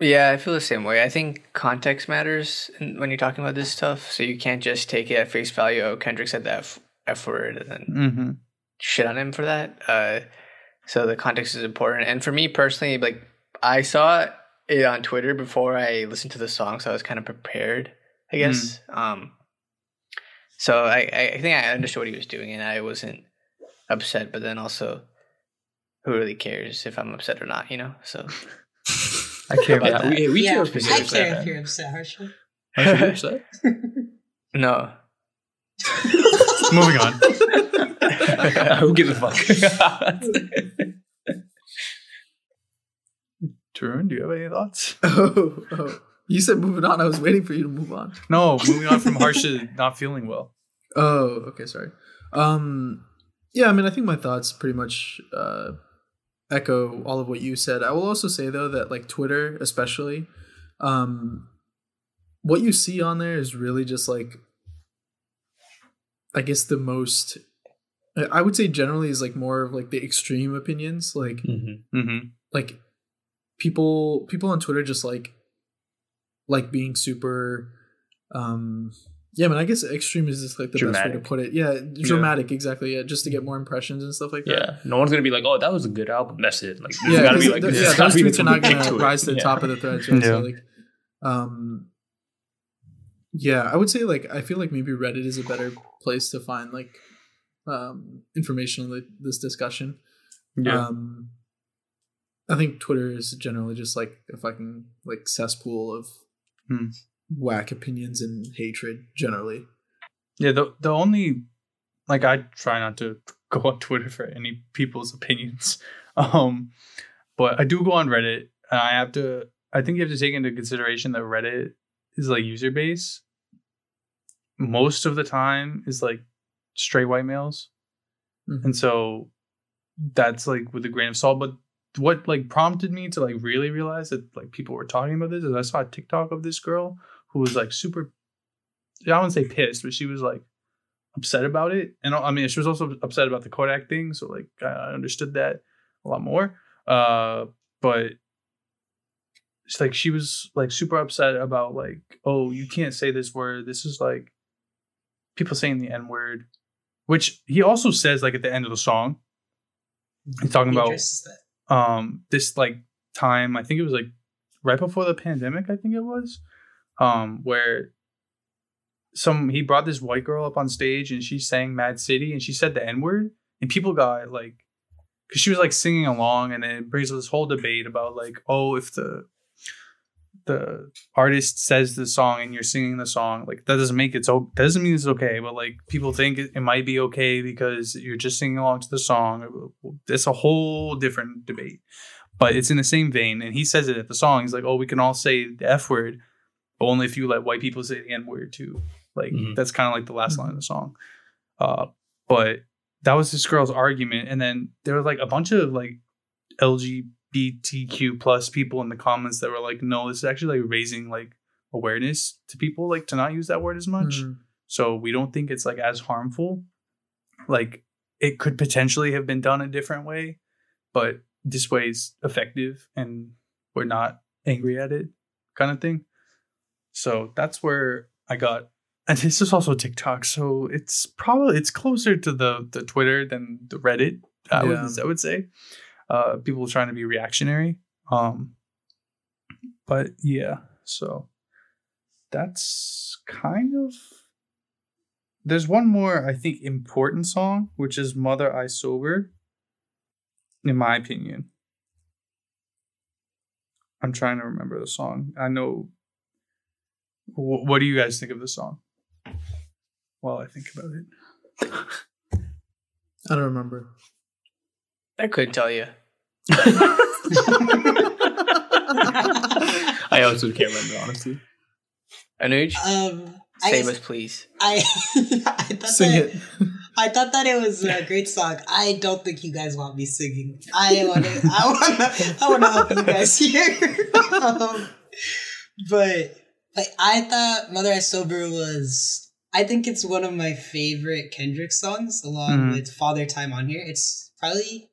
Yeah, I feel the same way. I think context matters when you're talking about this stuff. So you can't just take it at face value. Oh, Kendrick said the F word and then shit on him for that. So the context is important. And for me personally, like I saw it on Twitter before I listened to the song, so I was kind of prepared, I guess. So I think I understood what he was doing, and I wasn't upset. But then also, who really cares if I'm upset or not? You know, so. I care about that. We care if you're upset, Harsha. Are you upset? No. Moving on. Who gives a fuck? Tarun, do you have any thoughts? Oh. You said moving on. I was waiting for you to move on. No, moving on from Harsha not feeling well. Oh, okay, sorry. Yeah, I mean, I think my thoughts pretty much... echo all of what you said. I will also say though that like Twitter especially, what you see on there is really just like, I guess the most, I would say generally is like more of like the extreme opinions, like like people on Twitter just like being super yeah, I mean, I guess extreme is just like the dramatic. Best way to put it. Yeah, dramatic, exactly. Yeah, just to get more impressions and stuff like that. Yeah, no one's gonna be like, "Oh, that was a good album." That's it. Like, yeah, gotta be like, those tweets are not gonna rise to the top of the threads. Right? Yeah. So, like, yeah, I would say like I feel like maybe Reddit is a better place to find like information on like, this discussion. Yeah. I think Twitter is generally just like a fucking like cesspool of. Whack opinions and hatred generally. Yeah, the only like I try not to go on Twitter for any people's opinions, but I do go on Reddit, and I think you have to take into consideration that Reddit is like user base most of the time is like straight white males, and so that's like with a grain of salt. But what like prompted me to like really realize that like people were talking about this is I saw a TikTok of this girl who was like super, I wouldn't say pissed, but she was like upset about it. And I mean, she was also upset about the Kodak thing. So like, I understood that a lot more. But it's like, she was like super upset about like, oh, you can't say this word. This is like people saying the N word, which he also says like at the end of the song. He's talking about that. This like time, I think it was like right before the pandemic, I think it was, where he brought this white girl up on stage and she sang Mad City and she said the N-word, and people got like, because she was like singing along, and it brings up this whole debate about like, oh, if the artist says the song and you're singing the song, like that doesn't make it so, that doesn't mean it's okay, but like people think it might be okay because you're just singing along to the song. It's a whole different debate, but it's in the same vein. And he says it at the song. He's like, oh, we can all say the F word, only if you let white people say the N-word too. Like, that's kind of like the last line of the song. But that was this girl's argument. And then there were like a bunch of like LGBTQ plus people in the comments that were like, no, this is actually like raising like awareness to people, like to not use that word as much. So we don't think it's like as harmful. Like, it could potentially have been done a different way, but this way is effective and we're not angry at it, kind of thing. So that's where I got, and this is also TikTok, so it's probably, it's closer to the Twitter than the Reddit, I would say. People trying to be reactionary. But yeah, so that's kind of, there's one more, I think, important song, which is Mother I Sober, in my opinion. I'm trying to remember the song. I know. What do you guys think of the song? While I think about it. I don't remember. I could tell you. I also can't remember, honestly. Anuj? Save us, please. I thought that it was a great song. I don't think you guys want me singing. I want to help you guys here. But I thought Mother I Sober was, I think it's one of my favorite Kendrick songs, along with Father Time on here. It's probably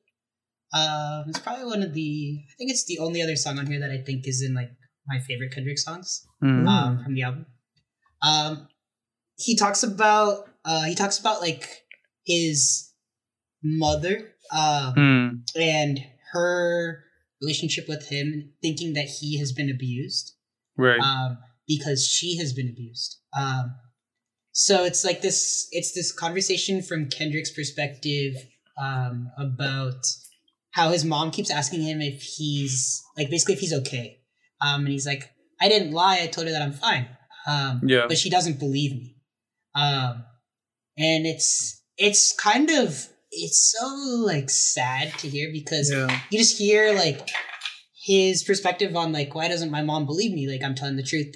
one of the, I think it's the only other song on here that I think is in like my favorite Kendrick songs from the album. He talks about like his mother and her relationship with him, thinking that he has been abused. Right. Because she has been abused. So it's like this, it's this conversation from Kendrick's perspective about how his mom keeps asking him if he's, like, basically if he's okay. And he's like, I didn't lie. I told her that I'm fine. But she doesn't believe me. And it's kind of, it's so like sad to hear because you just hear like his perspective on like, why doesn't my mom believe me? Like, I'm telling the truth.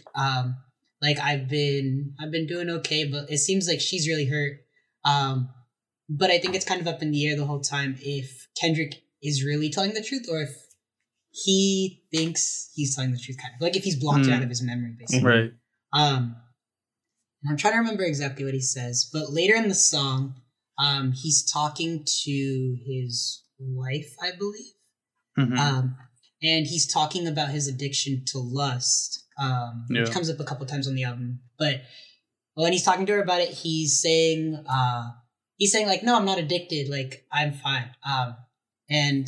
Like I've been doing okay, but it seems like she's really hurt. But I think it's kind of up in the air the whole time if Kendrick is really telling the truth or if he thinks he's telling the truth, kind of like if he's blocked out of his memory, basically. Right. And I'm trying to remember exactly what he says, but later in the song, he's talking to his wife, I believe. And he's talking about his addiction to lust, which comes up a couple times on the album, but when he's talking to her about it, he's saying like, no, I'm not addicted. Like, I'm fine. And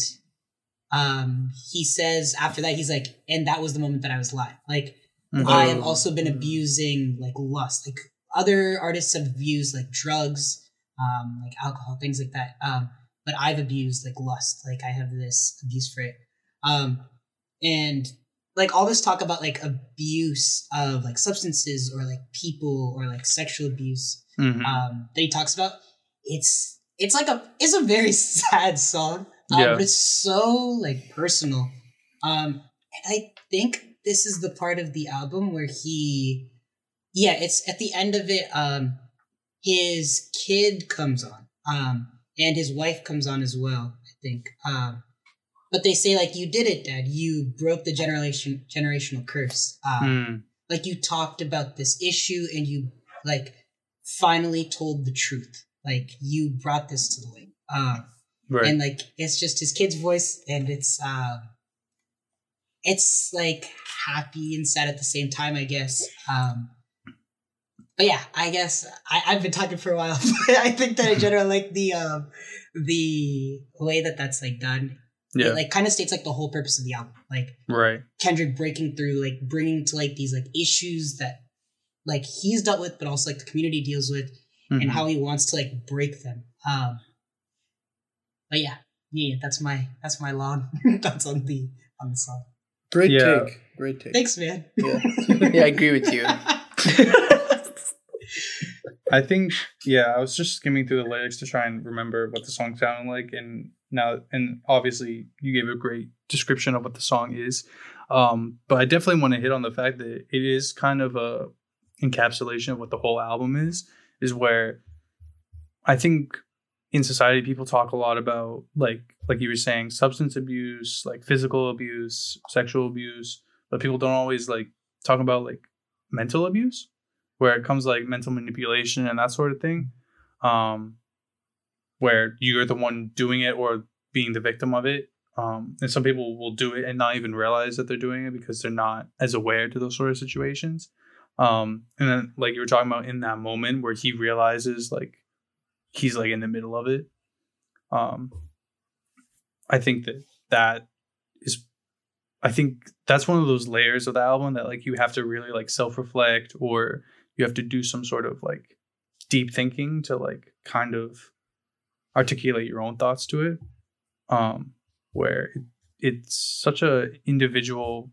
he says after that, he's like, and that was the moment that I was live. Like, I have also been abusing like lust. Like, other artists have abused like drugs, like alcohol, things like that. But I've abused like lust. Like, I have this abuse for it. And like all this talk about like abuse of like substances or like people or like sexual abuse that he talks about. It's like it's a very sad song, but it's so like personal. And I think this is the part of the album where it's at the end of it, his kid comes on, and his wife comes on as well, I think. But they say like, you did it, Dad. You broke the generational curse. Like, you talked about this issue and you like finally told the truth. Like, you brought this to the light. Right. And like, it's just his kid's voice, and it's like happy and sad at the same time, I guess. But yeah, I guess I've been talking for a while, but I think that in general, like the way that that's like done, it like kind of states like the whole purpose of the album, like right. Kendrick breaking through, like bringing to like these like issues that like he's dealt with, but also like the community deals with, and how he wants to like break them. But yeah, that's my long thoughts on the song. Great take. Thanks, man. Yeah, I agree with you. I think I was just skimming through the lyrics to try and remember what the song sounded like, and Now, and obviously you gave a great description of what the song is. But I definitely want to hit on the fact that it is kind of a encapsulation of what the whole album is where I think in society, people talk a lot about, like you were saying, substance abuse, like physical abuse, sexual abuse, but people don't always like talk about like mental abuse where it comes like mental manipulation and that sort of thing. Where you're the one doing it or being the victim of it. And some people will do it and not even realize that they're doing it because they're not as aware to those sort of situations. And then, like you were talking about in that moment where he realizes, like, he's, like, in the middle of it. I think that's one of those layers of the album that, like, you have to really, like, self-reflect or you have to do some sort of, like, deep thinking to, like, kind of articulate your own thoughts to it. Where it's such a individual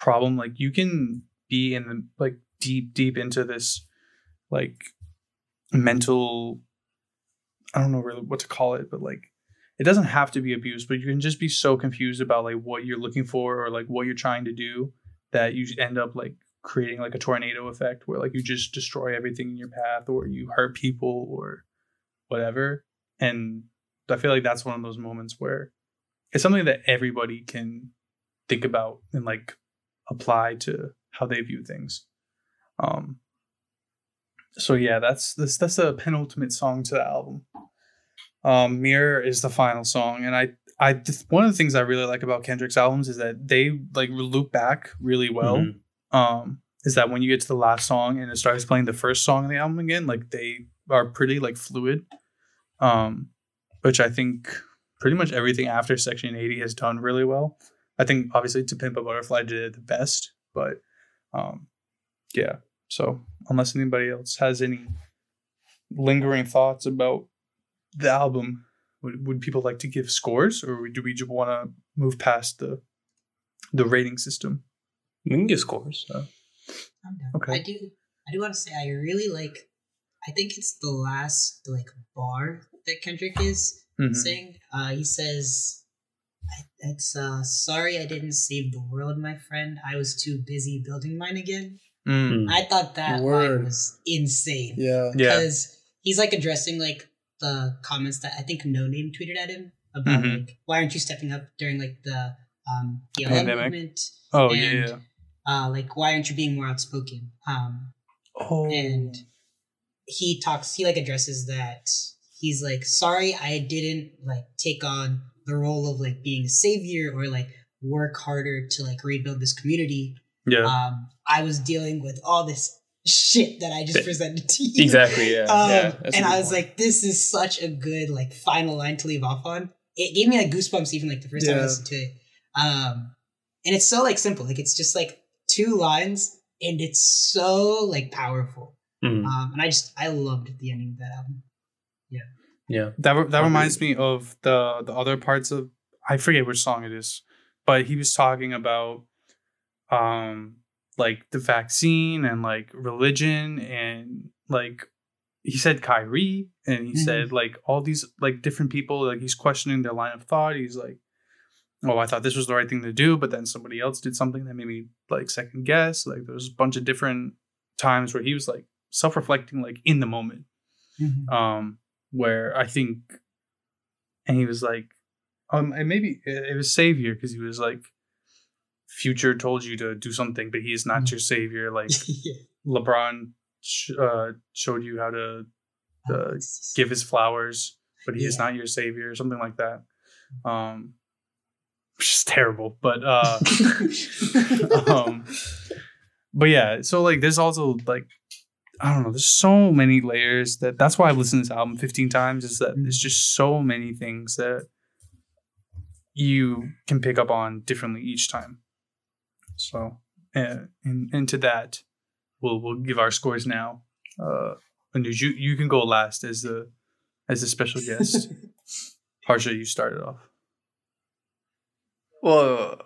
problem. Like, you can be in the, like, deep into this, like, mental, I don't know really what to call it, but, like, it doesn't have to be abuse, but you can just be so confused about, like, what you're looking for or, like, what you're trying to do that you end up, like, creating, like, a tornado effect where, like, you just destroy everything in your path or you hurt people or whatever. And I feel like that's one of those moments where it's something that everybody can think about and, like, apply to how they view things. So yeah, that's the penultimate song to the album. Mirror is the final song, and one of the things I really like about Kendrick's albums is that they, like, loop back really well. Mm-hmm. Is that when you get to the last song and it starts playing the first song in the album again, like, they are pretty, like, fluid. Which I think pretty much everything after Section 80 has done really well. I think obviously To Pimp a Butterfly did it the best, but yeah. So unless anybody else has any lingering thoughts about the album, would people like to give scores, or do we just want to move past the rating system? We can give scores. So. I'm done. Okay. I do want to say I really like. I think it's the last, like, bar that Kendrick is saying. He says, "It's sorry I didn't save the world, my friend. I was too busy building mine again." Mm. I thought that line was insane. Yeah, because he's, like, addressing, like, the comments that I think No Name tweeted at him about, like, why aren't you stepping up during, like, the BLM movement? Oh, and, like, why aren't you being more outspoken? And he like addresses that. He's like, sorry I didn't, like, take on the role of, like, being a savior or, like, work harder to, like, rebuild this community. Yeah. I was dealing with all this shit that I just presented to you. Exactly, yeah. And I was like, this is such a good, like, final line to leave off on. It gave me, like, goosebumps even, like, the first time I listened to it. And it's so, like, simple. Like, it's just, like, two lines, and it's so, like, powerful. Mm. And I loved the ending of that album. Yeah. Yeah. That reminds me of the other parts of, I forget which song it is, but he was talking about like the vaccine and, like, religion, and, like, he said Kyrie, and he said, like, all these, like, different people, like, he's questioning their line of thought. He's like, oh, I thought this was the right thing to do, but then somebody else did something that made me, like, second guess. Like, there's a bunch of different times where he was, like, self-reflecting, like, in the moment. Where I think, and he was like, and maybe it was Savior, because he was like, Future told you to do something, but he is not your savior. Like, LeBron showed you how to give his flowers, but he is not your savior, something like that. Which is terrible, but but yeah. So, like, there's also, like, I don't know. There's so many layers that's why I've listened to this album 15 times. Is that there's just so many things that you can pick up on differently each time. So, and to that, we'll give our scores now. Anuj, you can go last as the special guest. Harsha, you started off. Whoa.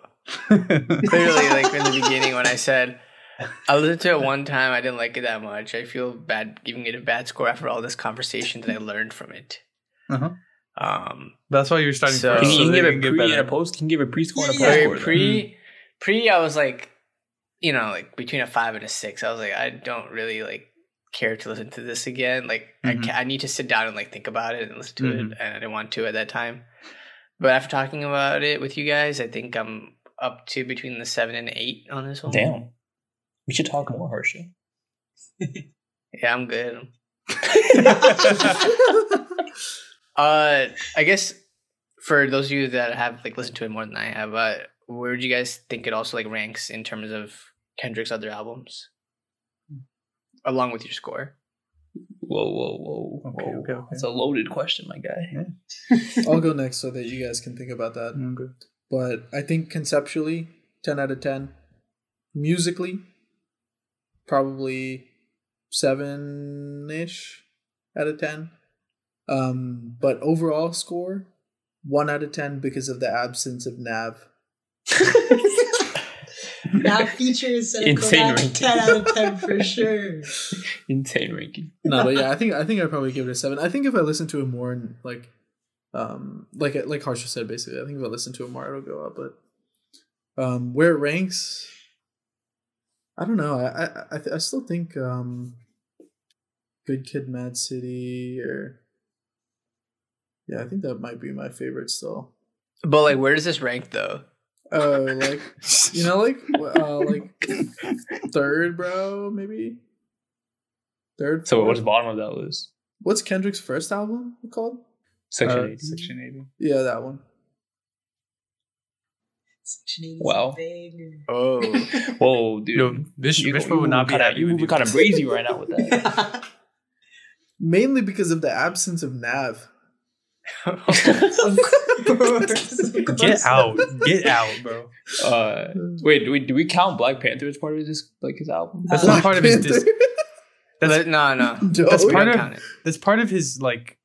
Clearly, like, in the beginning when I said, I listened to it one time, I didn't like it that much. I feel bad giving it a bad score after all this conversation that I learned from it. That's why you're starting. So first, you can give a pre and a post. Can give a pre-score and a post-score. Pre, I was like, you know, like between a 5 and a 6. I was like, I don't really like care to listen to this again. Like, I need to sit down and like think about it and listen to it. And I didn't want to at that time. But after talking about it with you guys, I think I'm up to between the 7 and 8 on this one. Damn, we should talk more, Harsha. Yeah, I'm good. I guess for those of you that have like listened to it more than I have, where do you guys think it also like ranks in terms of Kendrick's other albums, along with your score? Whoa! Okay. That's a loaded question, my guy. Yeah. I'll go next so that you guys can think about that. Okay. But I think conceptually, 10 out of 10. Musically, probably 7-ish out of 10. But overall score, 1 out of 10 because of the absence of Nav. Nav features insane ranking. 10 out of 10 for sure. Insane ranking. No, but yeah, I think I'd probably give it a 7. I think if I listen to it more and like Harsha said, basically, I think if I listen to it more, it'll go up. But where it ranks, I don't know. I still think Good Kid, Mad City, or yeah, I think that might be my favorite still. But like, where does this rank though? Oh, like you know, like third, bro, maybe third. So what's bottom of that list? What's Kendrick's first album called? Section 80. Yeah, that one. Wow! Oh, whoa, dude! Yo, this would not be at you. We're kind of brazy right now with that. Mainly because of the absence of Nav. Get out, bro! Wait, do we count Black Panther as part of this, like his album? That's not part Panther. Of his. No. That's part of his like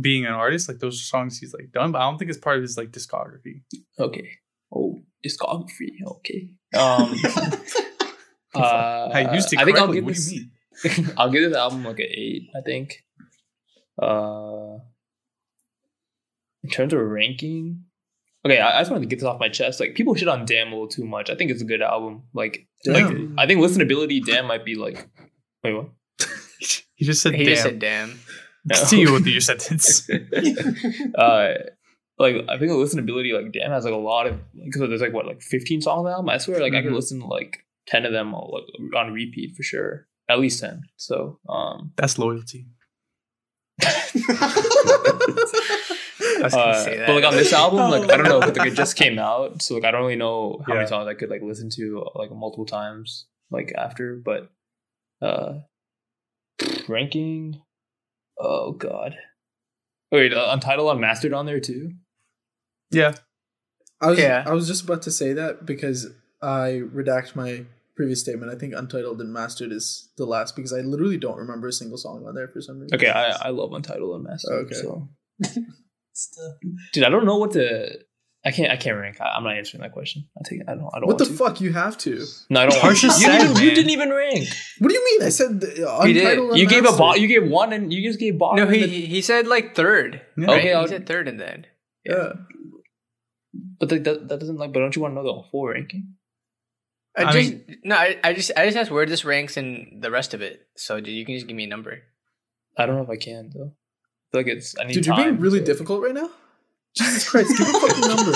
being an artist. Like those songs he's like done, but I don't think it's part of his like discography. Okay. Oh, discography. Okay. I used it correctly. I think I'll give this. I'll give this album like an 8. I think. In terms of ranking, okay, I just wanted to get this off my chest. Like, people shit on Damn a little too much. I think it's a good album. Like I think listenability, Damn might be like. Wait, what? He just said. He just said Damn. Continue with your sentence. I think the listenability, like Damn, has like a lot of because there's like 15 songs on the album. I swear, like I could listen to like 10 of them all, like, on repeat for sure, at least 10. So that's loyalty. I was gonna say that. But like on this album, like I don't know, but like it just came out, so like I don't really know how many songs I could like listen to like multiple times like after. But ranking, oh god, wait, Untitled Unmastered on there too. Yeah, I was just about to say that because I redact my previous statement. I think Untitled and Mastered is the last because I literally don't remember a single song on there for some reason. Okay, I love Untitled and Mastered. Okay, so. Dude, I don't know what to. I can't rank. I'm not answering that question. I don't. What the fuck? You have to. No, I don't. You didn't even rank. What do you mean? I said Untitled. He did. You gave one, and you just gave bottom. No, he said like third. Yeah. Right? Okay, he said third, and then yeah. But like that doesn't like. But don't you want to know the full ranking? I just asked where this ranks in the rest of it. So, dude, you can just give me a number. I don't know if I can though. I feel like it's. I need. Dude, you're being really difficult right now. Jesus Christ, give a fucking number.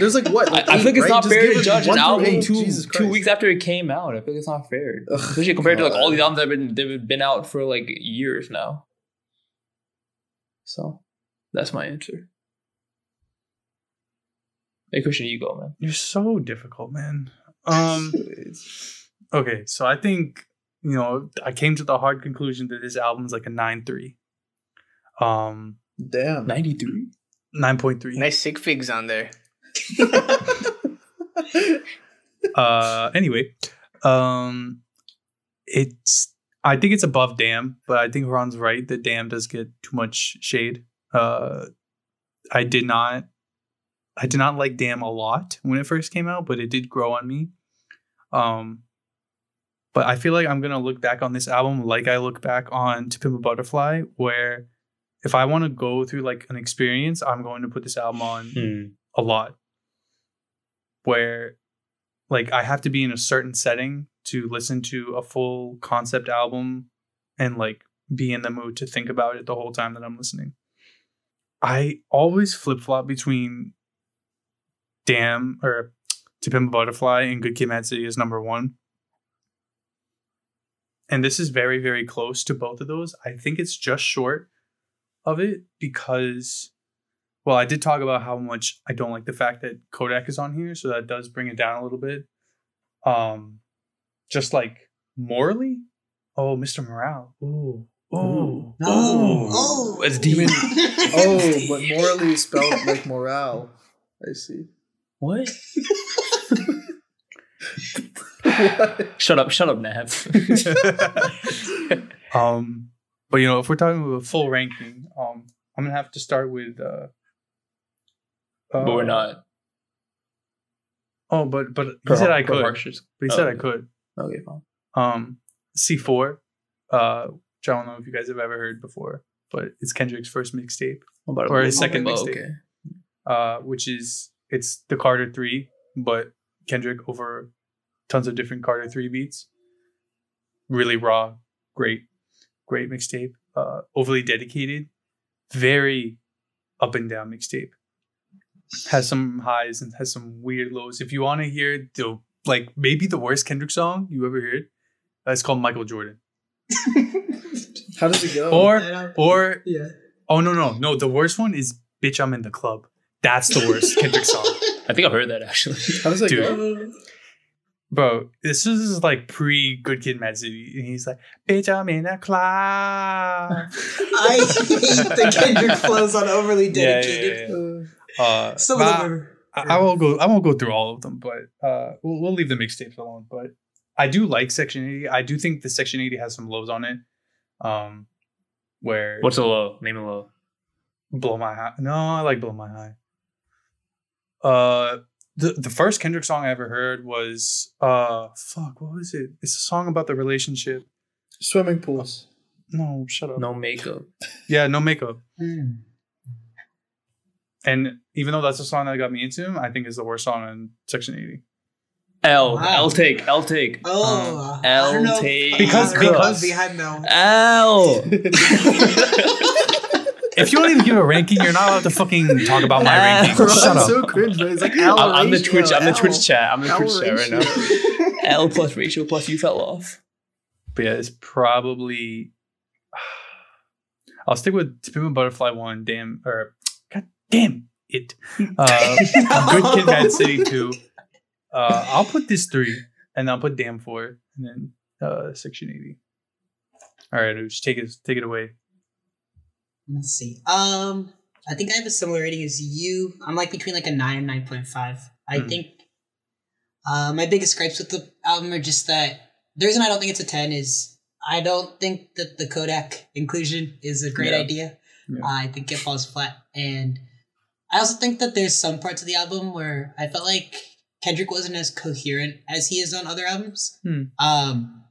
There's like what? Like I feel like it's not fair to judge an album 2 weeks after it came out. I feel like it's not fair, especially compared to like all these albums that have been out for like years now. So, that's my answer. Hey, Christian, you go, man. You're so difficult, man. Okay, so I think, you know, I came to the hard conclusion that this album's like a 9.3. Damn. 93? 9.3. Nice sig figs on there. Anyway, I think it's above Damn, but I think Haran's right that Damn does get too much shade. I did not like Damn a lot when it first came out, but it did grow on me. But I feel like I'm going to look back on this album like I look back on To Pimp a Butterfly, where if I want to go through like an experience, I'm going to put this album on a lot, where like I have to be in a certain setting to listen to a full concept album and like be in the mood to think about it the whole time that I'm listening. I always flip-flop between Damn or To Pimp a Butterfly and Good Kid, Mad City is number one. And this is very, very close to both of those. I think it's just short of it because, well, I did talk about how much I don't like the fact that Kodak is on here. So that does bring it down a little bit. Just like morally. Oh, Mr. Morale. Ooh. Oh, oh, it's demon. Oh, but morally is spelled like morale. I see. What? What? Shut up, Nav. But you know, if we're talking about a full ranking, I'm gonna have to start with. But we're not. Oh, but he said I could. But he said I could. Okay, fine. C4. Which I don't know if you guys have ever heard before, but it's Kendrick's first mixtape or his second mixtape, okay. Which is it's the Carter 3, but Kendrick over tons of different Carter 3 beats. Really raw, great mixtape. Overly dedicated, very up and down mixtape. Has some highs and has some weird lows. If you want to hear the like maybe the worst Kendrick song you ever heard, it's called Michael Jordan. How does it go? Or yeah. Oh no. The worst one is "Bitch, I'm in the Club." That's the worst Kendrick song. I think I've heard that actually. How does it go? Bro, this is like pre Good Kid, Mad City, and he's like, "Bitch, I'm in the club." I hate the Kendrick flows on Overly Dedicated. Yeah. Some of them are. I won't go through all of them, but we'll leave the mixtapes alone. But I do like Section 80. I do think the Section 80 has some lows on it. Where what's a low? Name a low. Blow My High. No, I like Blow My High. The first Kendrick song I ever heard was what was it? It's a song about the relationship. Swimming Pools. No, shut up. No Makeup. Yeah, No Makeup. And even though that's the song that got me into him, I think it's the worst song in Section 80. L take. Oh, L take. Because they had no L. If you don't even give a ranking, you're not allowed to fucking talk about my ranking. Shut up. So cringe, but it's like L. I'm the Twitch chat right now. L plus Rachel plus you fell off. But yeah, it's probably. I'll stick with To Pimp a Butterfly 1. Damn, or God damn it. Good Kid, Mad City 2. I'll put this 3, and I'll put Damn 4, and then Section 80. All right, Anuj, take it away. Let's see. I think I have a similarity as you. I'm like between like a 9 and 9.5. I think my biggest gripes with the album are just that the reason I don't think it's a 10 is I don't think that the Kodak inclusion is a great idea. Yeah. I think it falls flat, and I also think that there's some parts of the album where I felt like Kendrick wasn't as coherent as he is on other albums.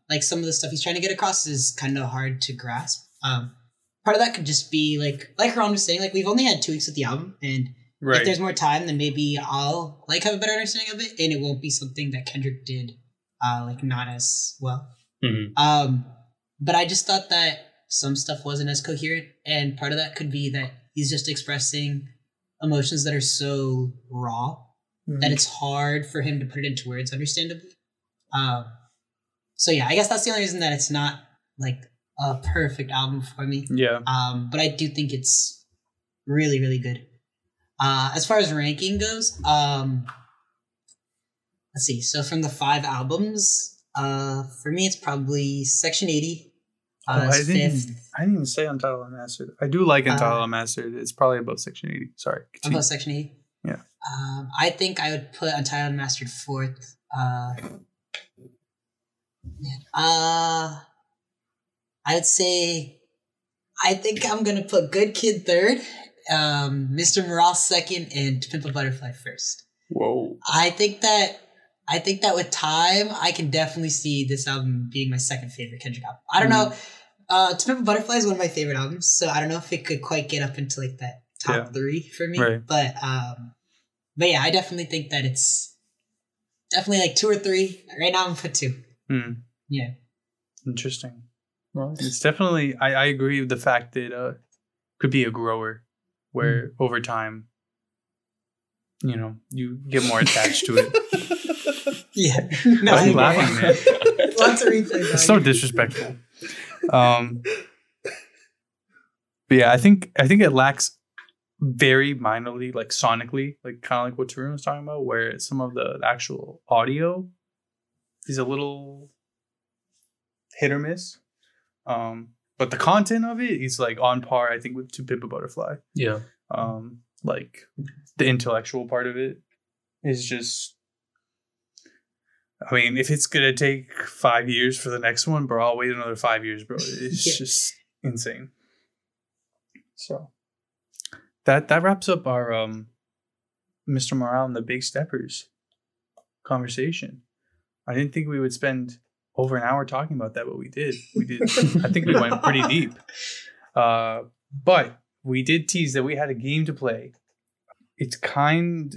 Like some of the stuff he's trying to get across is kind of hard to grasp. Part of that could just be like Haran was saying, like we've only had 2 weeks with the album, and if there's more time, then maybe I'll like have a better understanding of it, and it won't be something that Kendrick did like not as well. But I just thought that some stuff wasn't as coherent, and part of that could be that he's just expressing emotions that are so raw that it's hard for him to put it into words, understandably. So yeah, I guess that's the only reason that it's not like a perfect album for me. Yeah. But I do think it's really, really good. As far as ranking goes, let's see. So from the 5 albums, for me, it's probably Section 80. I didn't even say Untitled Unmastered. I do like Untitled Unmastered. It's probably above Section 80. Sorry. Continue. Above Section 80. Yeah. I think I would put Untitled Unmastered 4th. I would say, I think I'm going to put Good Kid 3rd, Mr. Morale 2nd, and To Pimp a Butterfly 1st. Whoa. I think that with time, I can definitely see this album being my second favorite Kendrick album. I don't know. To Pimp a Butterfly is one of my favorite albums, so I don't know if it could quite get up into like that top three for me. Right. But yeah, I definitely think that it's definitely like two or three. Right now I'm gonna put two. Mm. Yeah. Interesting. Well, it's definitely I agree with the fact that it could be a grower where over time, you know, you get more attached to it. Yeah. No, I'm laughing, man. Lots of replay value. It's so disrespectful. But yeah, I think it lacks very minorly, like sonically, like kind of like what Tarun was talking about, where some of the actual audio is a little hit or miss. But the content of it is like on par, I think, with To Pimp a Butterfly. Yeah. Like the intellectual part of it is just, I mean, if it's gonna take 5 years for the next one, bro, I'll wait another 5 years, bro. It's just insane. So that wraps up our Mr. Morale and the Big Steppers conversation. I didn't think we would spend over an hour talking about that, but we did. I think we went pretty deep. But we did tease that we had a game to play. It's kind,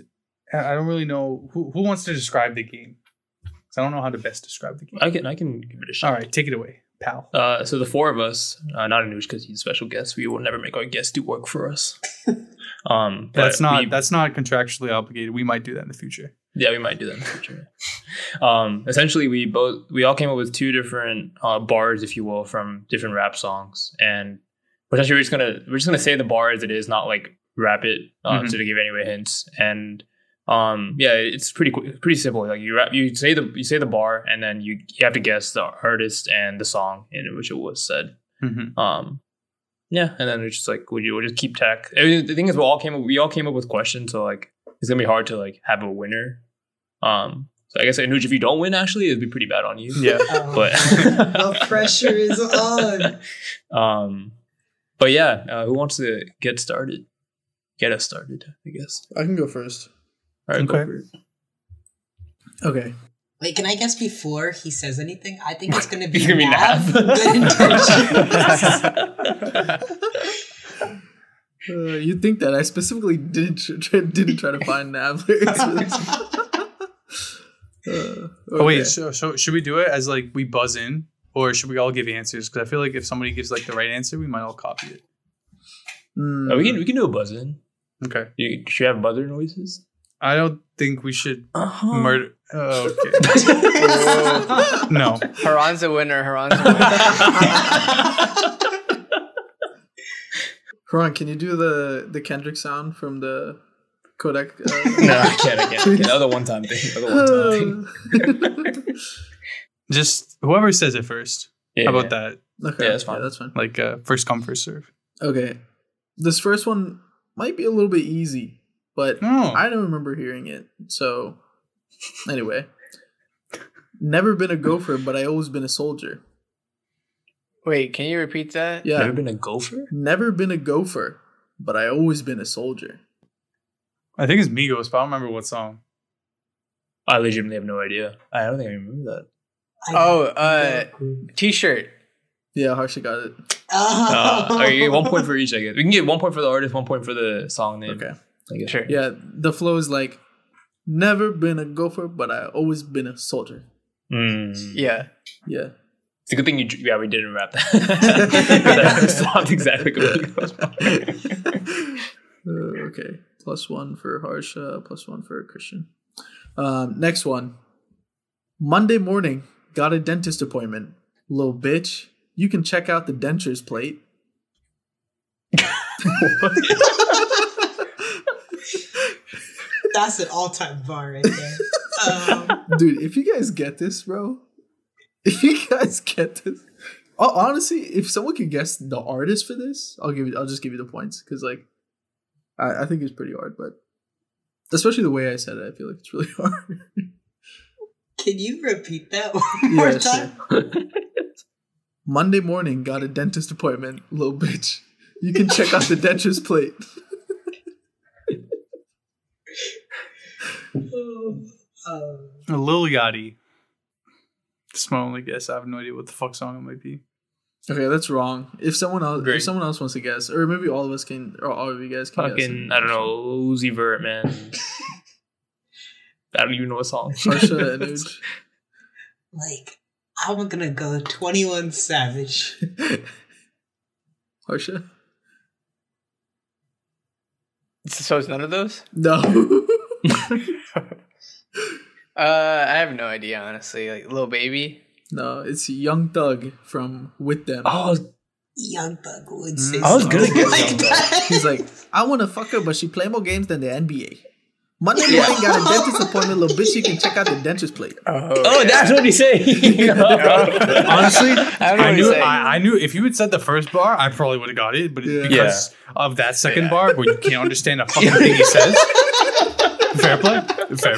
I don't really know who wants to describe the game. I don't know how to best describe the game. I can give it a shot. All right, take it away, pal. So the four of us, not Anuj because he's a special guest. We will never make our guests do work for us. That's not contractually obligated. We might do that in the future. Yeah, we might do that in the future. Essentially, we all came up with two different bars, if you will, from different rap songs, and essentially we're just gonna say the bar as it is, not like rap it, so to give anyway hints and. Yeah, it's pretty simple. Like you say the bar, and then you have to guess the artist and the song in which it was said. Mm-hmm. Yeah, and then it's just like we'll just keep track. I mean, the thing is, we all came up with questions, so like it's gonna be hard to like have a winner. So I guess Anuj, if you don't win, actually, it'd be pretty bad on you. Yeah, but the pressure is on. But yeah, who wants to get started? Get us started, I guess. I can go first. Right, okay. Wait, can I guess before he says anything? I think it's going to be Nav. Good intentions. You'd think that. I specifically didn't try to find Nav. Okay. Oh, wait. So should we do it as like we buzz in? Or should we all give answers? Because I feel like if somebody gives like the right answer, we might all copy it. Mm. Oh, we can do a buzz in. Okay. Should we have buzzer noises? I don't think we should murder. Oh, okay. No. Haran's a winner. Haran, can you do the Kendrick sound from the Kodak? No, I can't. Other one-time thing. Just whoever says it first. Yeah, how about that? Okay. Yeah, that's fine. Like first come, first serve. Okay. This first one might be a little bit easy. But I don't remember hearing it. So, anyway. Never been a gopher, but I always been a soldier. Wait, can you repeat that? Yeah. Never been a gopher? Never been a gopher, but I always been a soldier. I think it's Migos, but I don't remember what song. I legitimately have no idea. I don't think I remember that. T-shirt. Yeah, Harsha got it. Okay, 1 point for each, I guess. We can get 1 point for the artist, 1 point for the song name. Okay. I guess. Sure. Yeah, the flow is like, never been a gopher, but I always been a soldier. Mm. Yeah. It's a good thing we didn't rap that. That sounds exactly good. Okay, plus one for Harsha, plus one for Christian. Next one. Monday morning, got a dentist appointment. Little bitch, you can check out the dentures plate. That's an all-time bar right there. Dude, if you guys get this, bro. Honestly, if someone could guess the artist for this, I'll just give you the points. Because, like, I think it's pretty hard. But especially the way I said it, I feel like it's really hard. Can you repeat that one more time? Sure. Monday morning, got a dentist appointment. Little bitch. You can check out the dentures plate. A Lil Yachty. It's my only guess. I have no idea what the fuck song it might be. Okay, that's wrong. If someone else wants to guess, or maybe all of us can, or all of you guys can guess. Fucking, I don't know, Uzi Vert, man. I don't even know what song. Harsha and Anuj. Like, I'm gonna go 21 Savage. Harsha? So it's none of those? No. I have no idea, honestly. Like, Lil Baby? No, it's Young Thug from With Them. Oh, Young Thug would say I was going to get like that. He's like, I want to fuck her, but she play more games than the NBA. Monday morning got a dentist appointment, little bitch. You can check out the dentist plate. Oh yeah. That's what he said. Honestly, I knew if you had said the first bar, I probably would have got it. But because of that second bar where you can't understand a fucking thing he says. Fair play. It's fair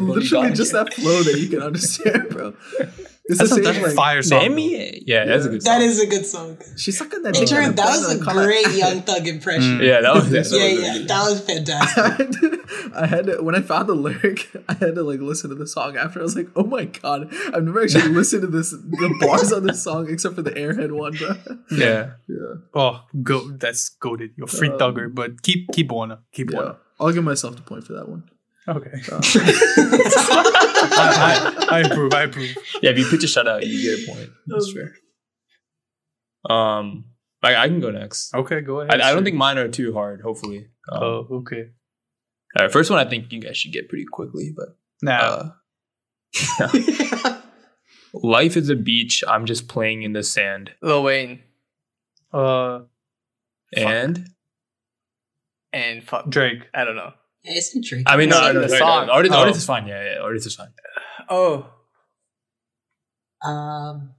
literally play. Just that flow that you can understand, bro. It's the same like fire song. That's a good song. That is a good song. She's sucking that. That was a great Young Thug impression. That was fantastic. When I found the lyric, I had to like listen to the song after. I was like, oh my god, I've never actually listened to the bars on this song except for the Airhead one, bro. Yeah. Oh, go. That's goated. You're free thugger, but keep on up. I'll give myself the point for that one. Okay. I approve. Yeah, if you pitch a shutout, you get a point. That's fair. I can go next. Okay, go ahead. I don't think mine are too hard, hopefully. Okay. All right, first one I think you guys should get pretty quickly, but... Nah. Life is a beach, I'm just playing in the sand. Lil Wayne. And Drake. I don't know. It's intriguing. I mean, no, the song. Artist is fine. Yeah, artist is fine. Oh.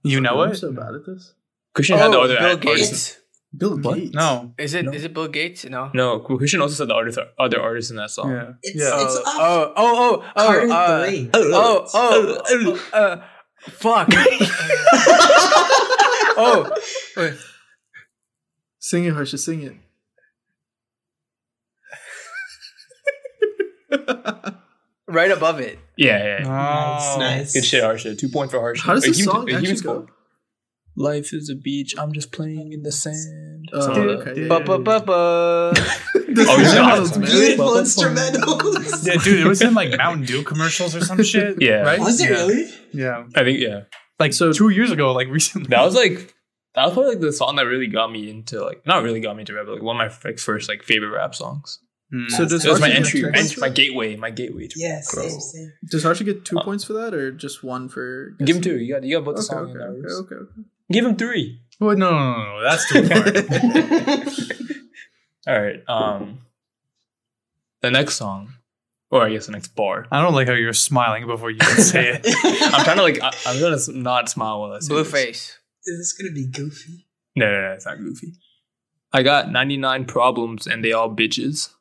You know what? I'm so bad at this. Christian had the other artist. Bill Gates? No. Is it Bill Gates? No. Christian also said the other artist in that song. Yeah. It's fuck. Oh. Wait. Sing it, Harsha. Sing it. Right above it. Yeah. Oh, nice. Good shit, Harsha. 2 points for Harsha. How does this song actually go? Life is a beach. I'm just playing in the sand. Beautiful instrumentals. Yeah, dude, it was in like Mountain Dew commercials or some shit. Yeah, right? Was it really? Yeah, I think Like so, 2 years ago, like recently. That was probably like the song that really got me into rap, but like one of my first like favorite rap songs. Mm. So does Harsha my gateway to same. Does Harsha get 2 points for that or just one for guessing? Give him two. You got both the song. Okay. Give him three. Oh, no, that's too far. All right. The next song, or I guess the next bar. I don't like how you're smiling before you can say it. I'm trying to like I'm gonna not smile while I say Blueface. Is this gonna be goofy? No, it's not goofy. I got 99 problems and they all bitches.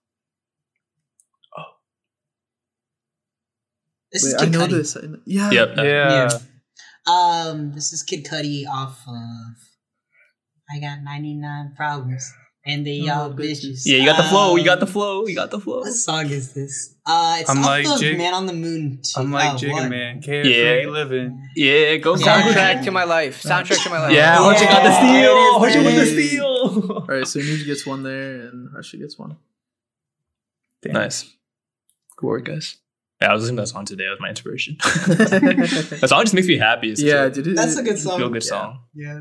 Wait, I know this. Yeah. This is Kid Cudi off of I Got 99 Problems and They Y'all Bitches. Yeah, you got the flow. What song is this? It's I'm off like of Jig, Man on the Moon. I'm like Jigga Man. Carefree living. Yeah, go soundtrack to my life. Yeah, Harsha got the steal. Harsha with the steal. All right, so Anuj gets one there and Harsha gets one. Damn. Nice. Good work, guys. Yeah, I was listening to that song today. That was my inspiration. That song just makes me happy. That's a good song. Feel good song. Yeah.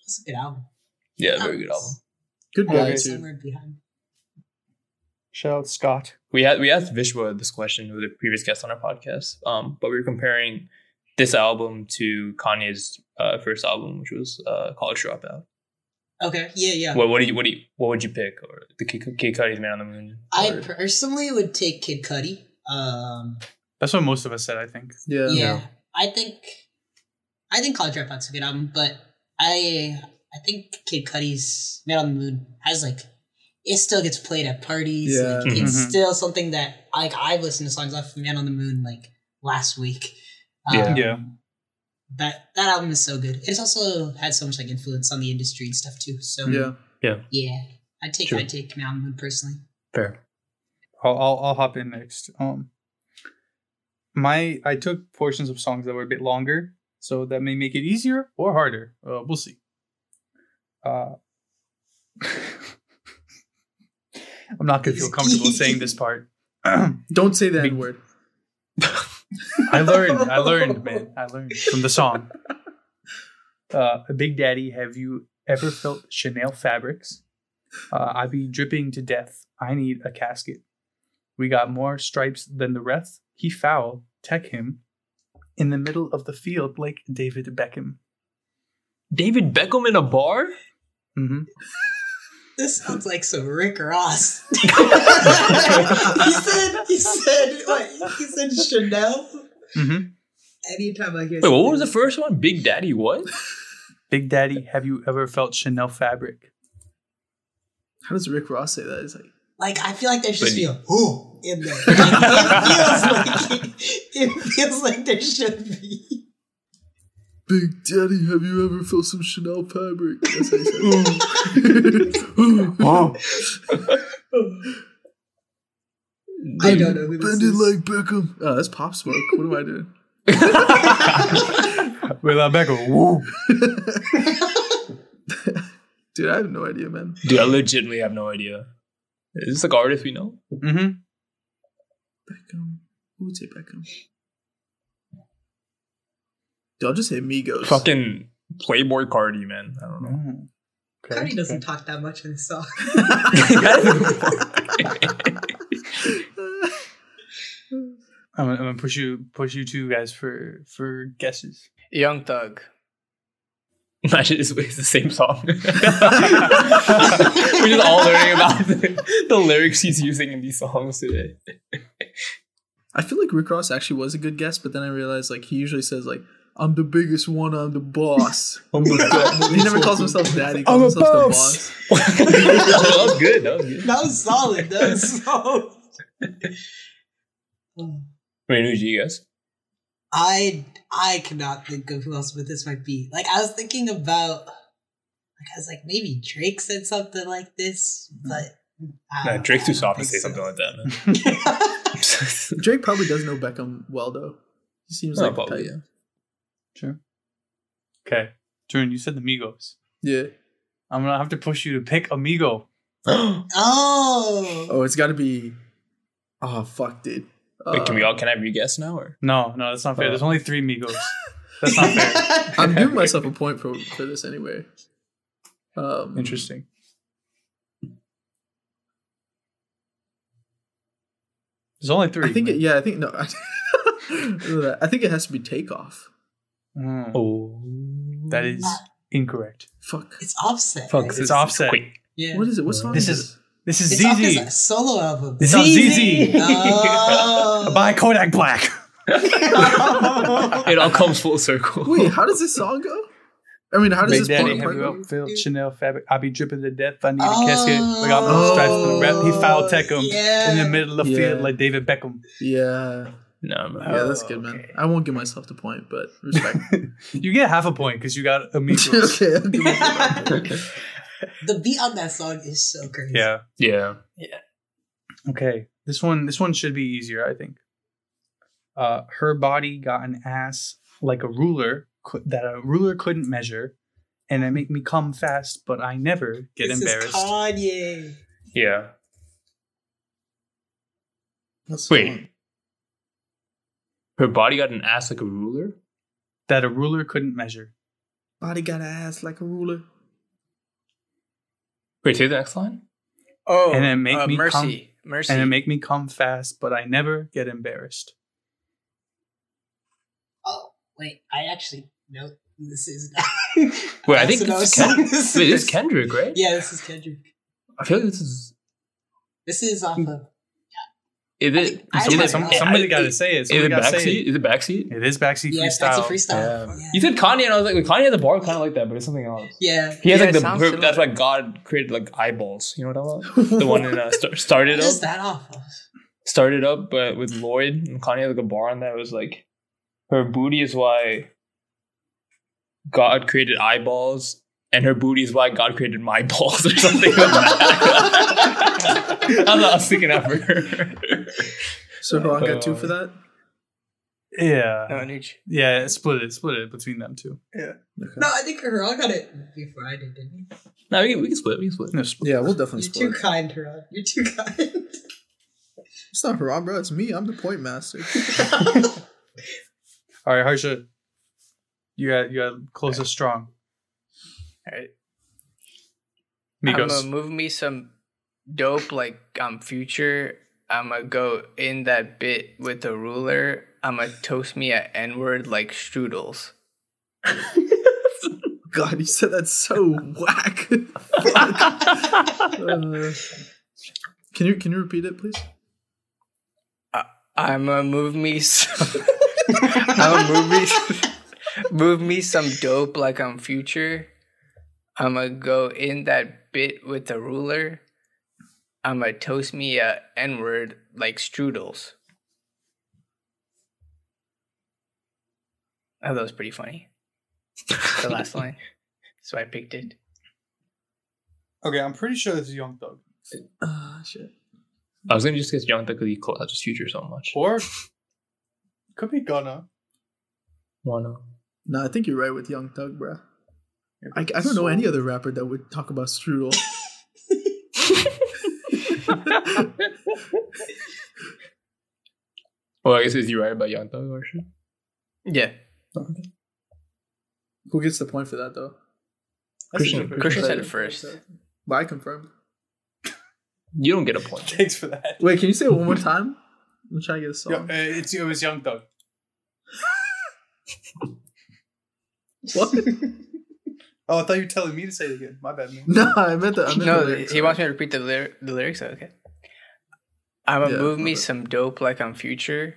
That's a good album. Yeah, very good album. Good guy, too. Shout out Scott. We asked Vishwa this question, who was the previous guest on our podcast, but we were comparing this album to Kanye's first album, which was College Dropout. Okay. Yeah. What would you pick? Or the Kid Cudi's Man on the Moon? I personally would take Kid Cudi. That's what most of us said, I think. Yeah. I think College Dropout's a good album, but I think Kid Cudi's Man on the Moon has like it still gets played at parties. Yeah. Like, it's still something that like I've listened to songs off Man on the Moon like last week. That album is so good. It's also had so much like influence on the industry and stuff too. So yeah. I take Man on the Moon personally. Fair. I'll hop in next. I took portions of songs that were a bit longer, so that may make it easier or harder. We'll see. I'm not going to feel comfortable saying this part. Don't say that word. I learned from the song. Big Daddy, have you ever felt Chanel fabrics? I be dripping to death. I need a casket. We got more stripes than the rest. He foul, tech him, in the middle of the field like David Beckham. David Beckham in a bar? Mm-hmm. This sounds like some Rick Ross. He said Chanel? Mm-hmm. Anytime I hear Wait, what was the first one? Big Daddy what? Big Daddy, have you ever felt Chanel fabric? How does Rick Ross say that? It's like I feel like there should be a who in there. Like, it feels like there should be. Big Daddy, have you ever felt some Chanel fabric? That's how you say. I don't know who this is. Bend it like Beckham. Oh, that's Pop Smoke. What am I doing? Without Beckham. Woo. Dude, I have no idea, man. Dude, I legitimately have no idea. Is this like artist we know? Mm-hmm. Beckham. Who would say Beckham? Dude, I'll just say Migos. Fucking Playboy Cardi, man. I don't know. Mm. Okay. Cardi doesn't talk that much in the song. I'm gonna push you two guys for guesses. Young Thug. Imagine it's the same song. We're just all learning about the lyrics he's using in these songs today. I feel like Rick Ross actually was a good guess, but then I realized like he usually says like, I'm the biggest one, I'm the boss. He never calls himself daddy, he calls himself the boss. That was good. That was solid. Wait, who do you guess? I cannot think of who else, but this might be. Like, I was thinking about, like, I was like, maybe Drake said something like this, but Drake's too soft to say something like that, man. Drake probably does know Beckham well, though. He seems like a type. Sure. Okay. Tarun, you said the Migos. Yeah. I'm going to have to push you to pick Amigo. Oh, it's got to be. Oh, fuck, dude. Wait, can I re-guess now? Or? No, that's not fair. There's only three Migos. That's not fair. I'm giving myself a point for this anyway. Interesting. There's only three. I think it has to be Takeoff. Mm. Oh, that is incorrect. Fuck. It's Offset. Fuck, right? It's Offset. Quick. Yeah. What is it? What song is this? This is ZZ solo album. This is ZZ. By Kodak Black. It all comes full circle. Wait, how does this song go? I mean, how does this part go? Phil Chanel fabric. I be dripping to death. I need a casket. We got no stripes for the rep. He foul tech him in the middle of field like David Beckham. Yeah. No, man. Yeah, that's good, man. I won't give myself the point, but respect. You get half a point because you got Amigos. Okay, I'll give myself a point. The beat on that song is so crazy. Yeah. Okay, this one should be easier, I think. Her body got an ass like a ruler that a ruler couldn't measure, and it make me come fast, but I never get embarrassed. This is Kanye. Yeah. Wait. Her body got an ass like a ruler? That a ruler couldn't measure. Body got an ass like a ruler. Wait, say the next line. Oh, and it make me mercy. And it make me come fast, but I never get embarrassed. Oh, wait, I actually know this is. Wait, I think this is Kendrick, right? Yeah, this is Kendrick. I feel like this is off of. Yeah. Somebody got to say it. Is it backseat? It is backseat freestyle. Yeah, freestyle. Yeah. You said Kanye, and I was like, Kanye had the bar kind of like that, but it's something else. Yeah. He has the that's why God created like eyeballs. You know what I'm talking about? The one that started up. Is that awful? Started up, but with Lloyd, and Kanye had like a bar on that. It was like, her booty is why God created eyeballs, and her booty is why God created my balls, or something like that. I was thinking out for her. So Haran got 2 for that? Yeah. No, Anuj. Yeah, split it between them two. Yeah. Okay. No, I think Haran got it before I did, didn't he? No, we can split. No, split. Yeah, we'll definitely split. You're too kind, Haran. You're too kind. It's not Haran, bro. It's me. I'm the point master. All right, Harsha. You got close us strong. All right. Migos. I'm gonna move me some dope like Future. I'm gonna go in that bit with a ruler. I'm gonna toast me at N-word like strudels. God, you said that so whack. Can you repeat it, please? I'm gonna move me some. I'm gonna move me some dope like I'm Future. I'm gonna go in that bit with a ruler. I'm gonna toast me a N-word like strudels. Oh, that was pretty funny. The last line. So I picked it. Okay, I'm pretty sure this is Young Thug. Shit. I was gonna just guess Young Thug because he called out just Future so much. Or could be Gunna. Wanna? No, I think you're right with Young Thug, bro. I don't know any other rapper that would talk about strudel. Well, I guess is you right about Young Thug, Harsha? Yeah. Okay. Who gets the point for that though? Christian said it first. But I confirmed. You don't get a point. Thanks for that. Wait, can you say it one more time? I'm trying to get a song. Yo, it was Young Thug. What? Oh, I thought you were telling me to say it again. My bad, man. No, I meant that. No, he wants me to repeat the lyrics. Okay. I'm gonna move me some dope like I'm Future.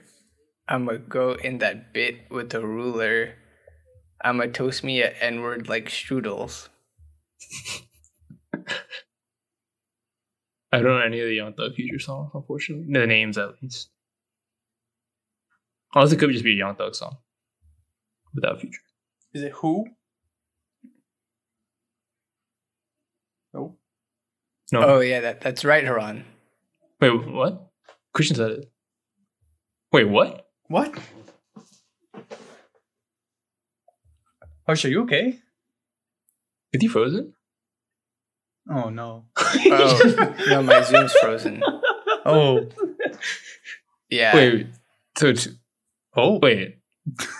I'm gonna go in that bit with a ruler. I'm gonna toast me an N-word like strudels. I don't know any of the Young Thug Future songs, unfortunately. The names, at least. Unless it could just be a Young Thug song without Future. Is it Who? No. Oh yeah, that's right, Haran. Wait, what? Christian said it. Wait, what? What? Harsha, are you okay? Is he frozen? Oh no! Oh no, my Zoom's frozen. Oh. Yeah. Wait. So. Oh wait.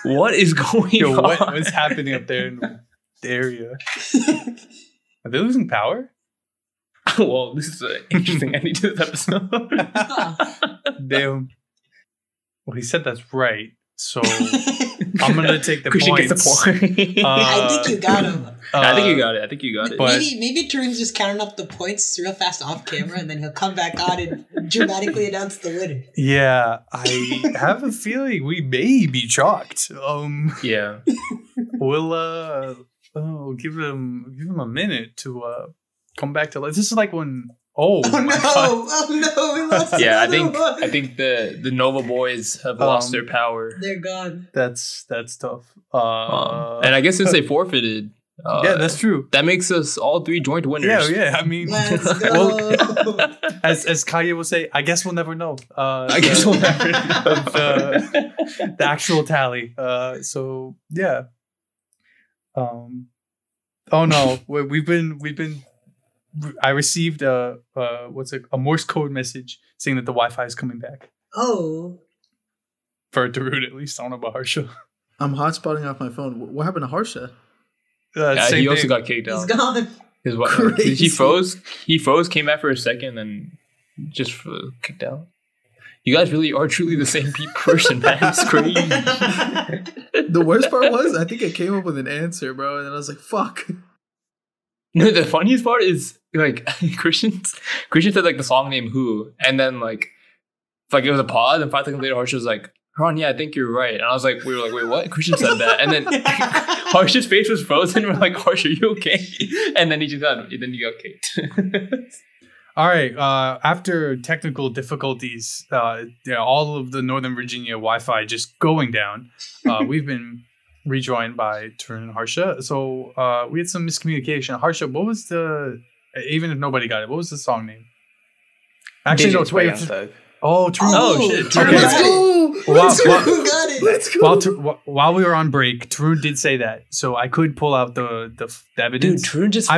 What is going on? What is happening up there in the area? Are they losing power? Well, this is an interesting ending to this episode. Damn. Well, he said that's right, so I'm going to take the Christian points. Christian gets a point. I think you got him. I think you got it. Maybe Tarun's just counting up the points real fast off camera, and then he'll come back on and dramatically announce the winner. Yeah, I have a feeling we may be chalked. Yeah. We'll give him a minute to... come back to life. This is like when we lost. Yeah, I think the Nova boys have lost their power. They're gone. That's tough. And I guess since they forfeited, yeah, that's true. That makes us all three joint winners. Yeah. I mean, let's go. Well, as Kanye will say, I guess we'll never know. We'll never know the actual tally. So yeah. Oh no, we've been. I received a Morse code message saying that the Wi-Fi is coming back. Oh. For Tarun, at least. I don't know about Harsha. I'm hotspotting off my phone. What happened to Harsha? He also got kicked out. He's gone. His wife, he froze. He froze, came back for a second, and just kicked out. You guys really are truly the same person, man. It's crazy. The worst part was, I think I came up with an answer, bro, and then I was like, fuck. No, the funniest part is, like, Christian said, like, the song name Who, and then, like it was a pause, and 5 seconds later, Harsha was like, Haran, yeah, I think you're right. And I was like, we were like, wait, what? Christian said that. And then Harsha's face was frozen. We're like, Harsha, are you okay? And then he got kicked. All right. After technical difficulties, all of the Northern Virginia Wi-Fi just going down, we've been... rejoined by Tarun and Harsha. So we had some miscommunication. Harsha, what was the... Even if nobody got it, what was the song name? Actually, no, it's Young Thug. Oh, Tarun. Oh, shit. Tarun. Let's go. Wow. Got it. Let's go. While we were on break, Tarun did say that, so I could pull out the evidence. Dude, Tarun just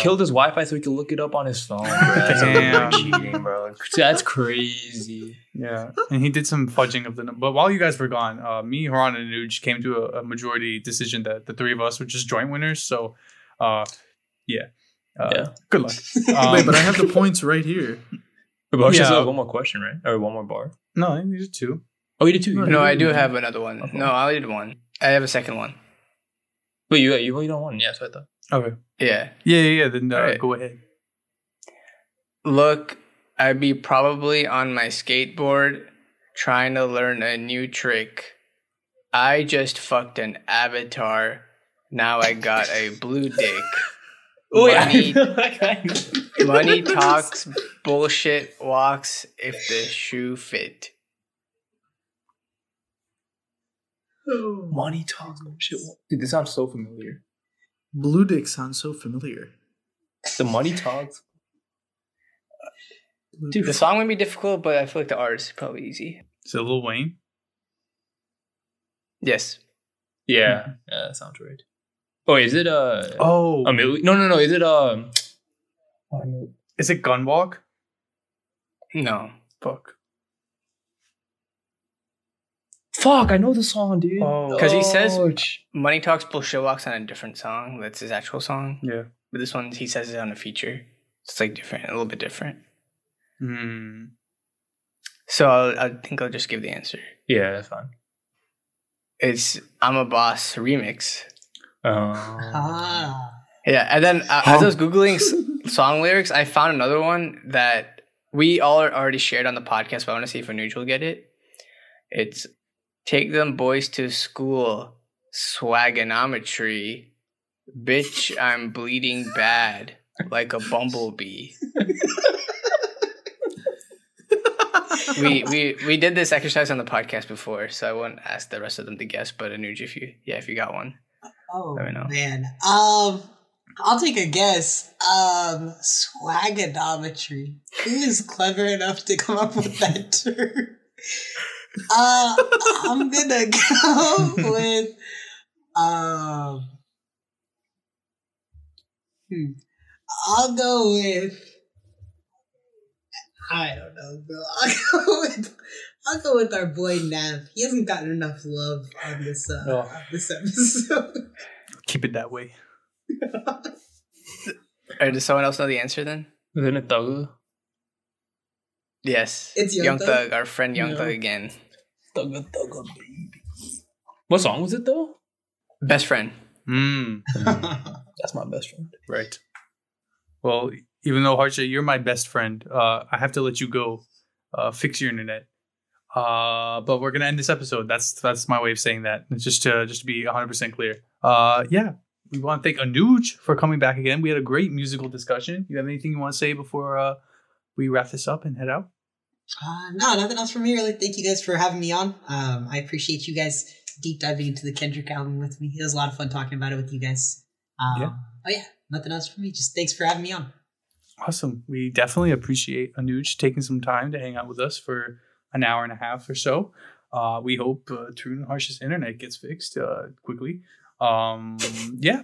killed his Wi-Fi so he could look it up on his phone. Bro. That's cheating, bro. That's crazy. Yeah, and he did some fudging of the number. But while you guys were gone, me, Haran, and Anuj came to a majority decision that the three of us were just joint winners. So, good luck. Wait, but I have the points right here. But yeah. One more question, right? Or one more bar? No, I needed two. Oh, you did two? No, I do have another one. Okay. No, I did one. I have a second one. Wait, you don't want? Yeah, that's what I thought. Okay. Yeah. Yeah. Then right. Go ahead. Look, I'd be probably on my skateboard trying to learn a new trick. I just fucked an avatar. Now I got a blue dick. Money talks, bullshit walks, if the shoe fit. Money talks, bullshit walks. Dude, this sounds so familiar. Blue dick sounds so familiar. The money talks. Dude, the song would be difficult, but I feel like the artist is probably easy. Is it Lil Wayne? Yes. Yeah. Mm-hmm. Yeah, that sounds right. Oh, is it No. Is it is it Gunwalk? No. Fuck! I know the song, dude. Because he says "Money Talks, Bullshit Walks" on a different song. That's his actual song. Yeah. But this one, he says it on a feature. It's like different, a little bit different. Hmm. So I think I'll just give the answer. Yeah, that's fine. It's "I'm a Boss" remix. Yeah, and then as I was Googling song lyrics, I found another one that we all are already shared on the podcast, but I want to see if Anuj will get it. It's "Take them boys to school, swagonometry, bitch, I'm bleeding bad, like a bumblebee." We did this exercise on the podcast before, so I won't ask the rest of them to guess, but Anuj, if you got one. Oh, man. I'll take a guess. Swagonometry. Who is clever enough to come up with that term? I'm going to go with... I'll go with... I don't know, bro. I'll go with our boy Nav. He hasn't gotten enough love on this episode. Keep it that way. Does someone else know the answer then? Isn't it Thug? Yes. It's Young Thug. Our friend Young Thug again. Thug, baby. What song was it though? Best Friend. That's my best friend. Right. Well, even though Harsha, you're my best friend, I have to let you go. Fix your internet. But we're gonna end this episode. That's my way of saying that. It's just to be 100% clear. We want to thank Anuj for coming back again. We had a great musical discussion. You have anything you want to say before we wrap this up and head out? No, nothing else from me really. Thank you guys for having me on. I appreciate you guys deep diving into the Kendrick album with me. It was a lot of fun talking about it with you guys. Nothing else from me. Just thanks for having me on. Awesome. We definitely appreciate Anuj taking some time to hang out with us for an hour and a half or so. We hope Tarun and Harsha's internet gets fixed quickly. But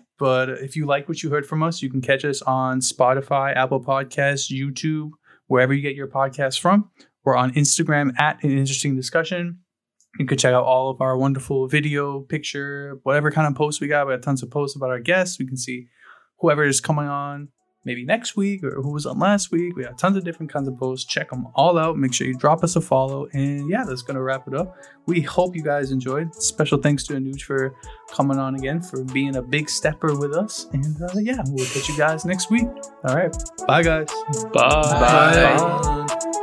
if you like what you heard from us, you can catch us on Spotify, Apple Podcasts, YouTube, wherever you get your podcasts from. We're on Instagram at An Interesting Discussion. You can check out all of our wonderful video, picture, whatever kind of posts we got. We have tons of posts about our guests. We can see whoever is coming on maybe next week or who was on last week. We have tons of different kinds of posts. Check them all out. Make sure you drop us a follow. And that's going to wrap it up. We hope you guys enjoyed. Special thanks to Anuj for coming on again, for being a big stepper with us. And we'll catch you guys next week. All right. Bye, guys. Bye.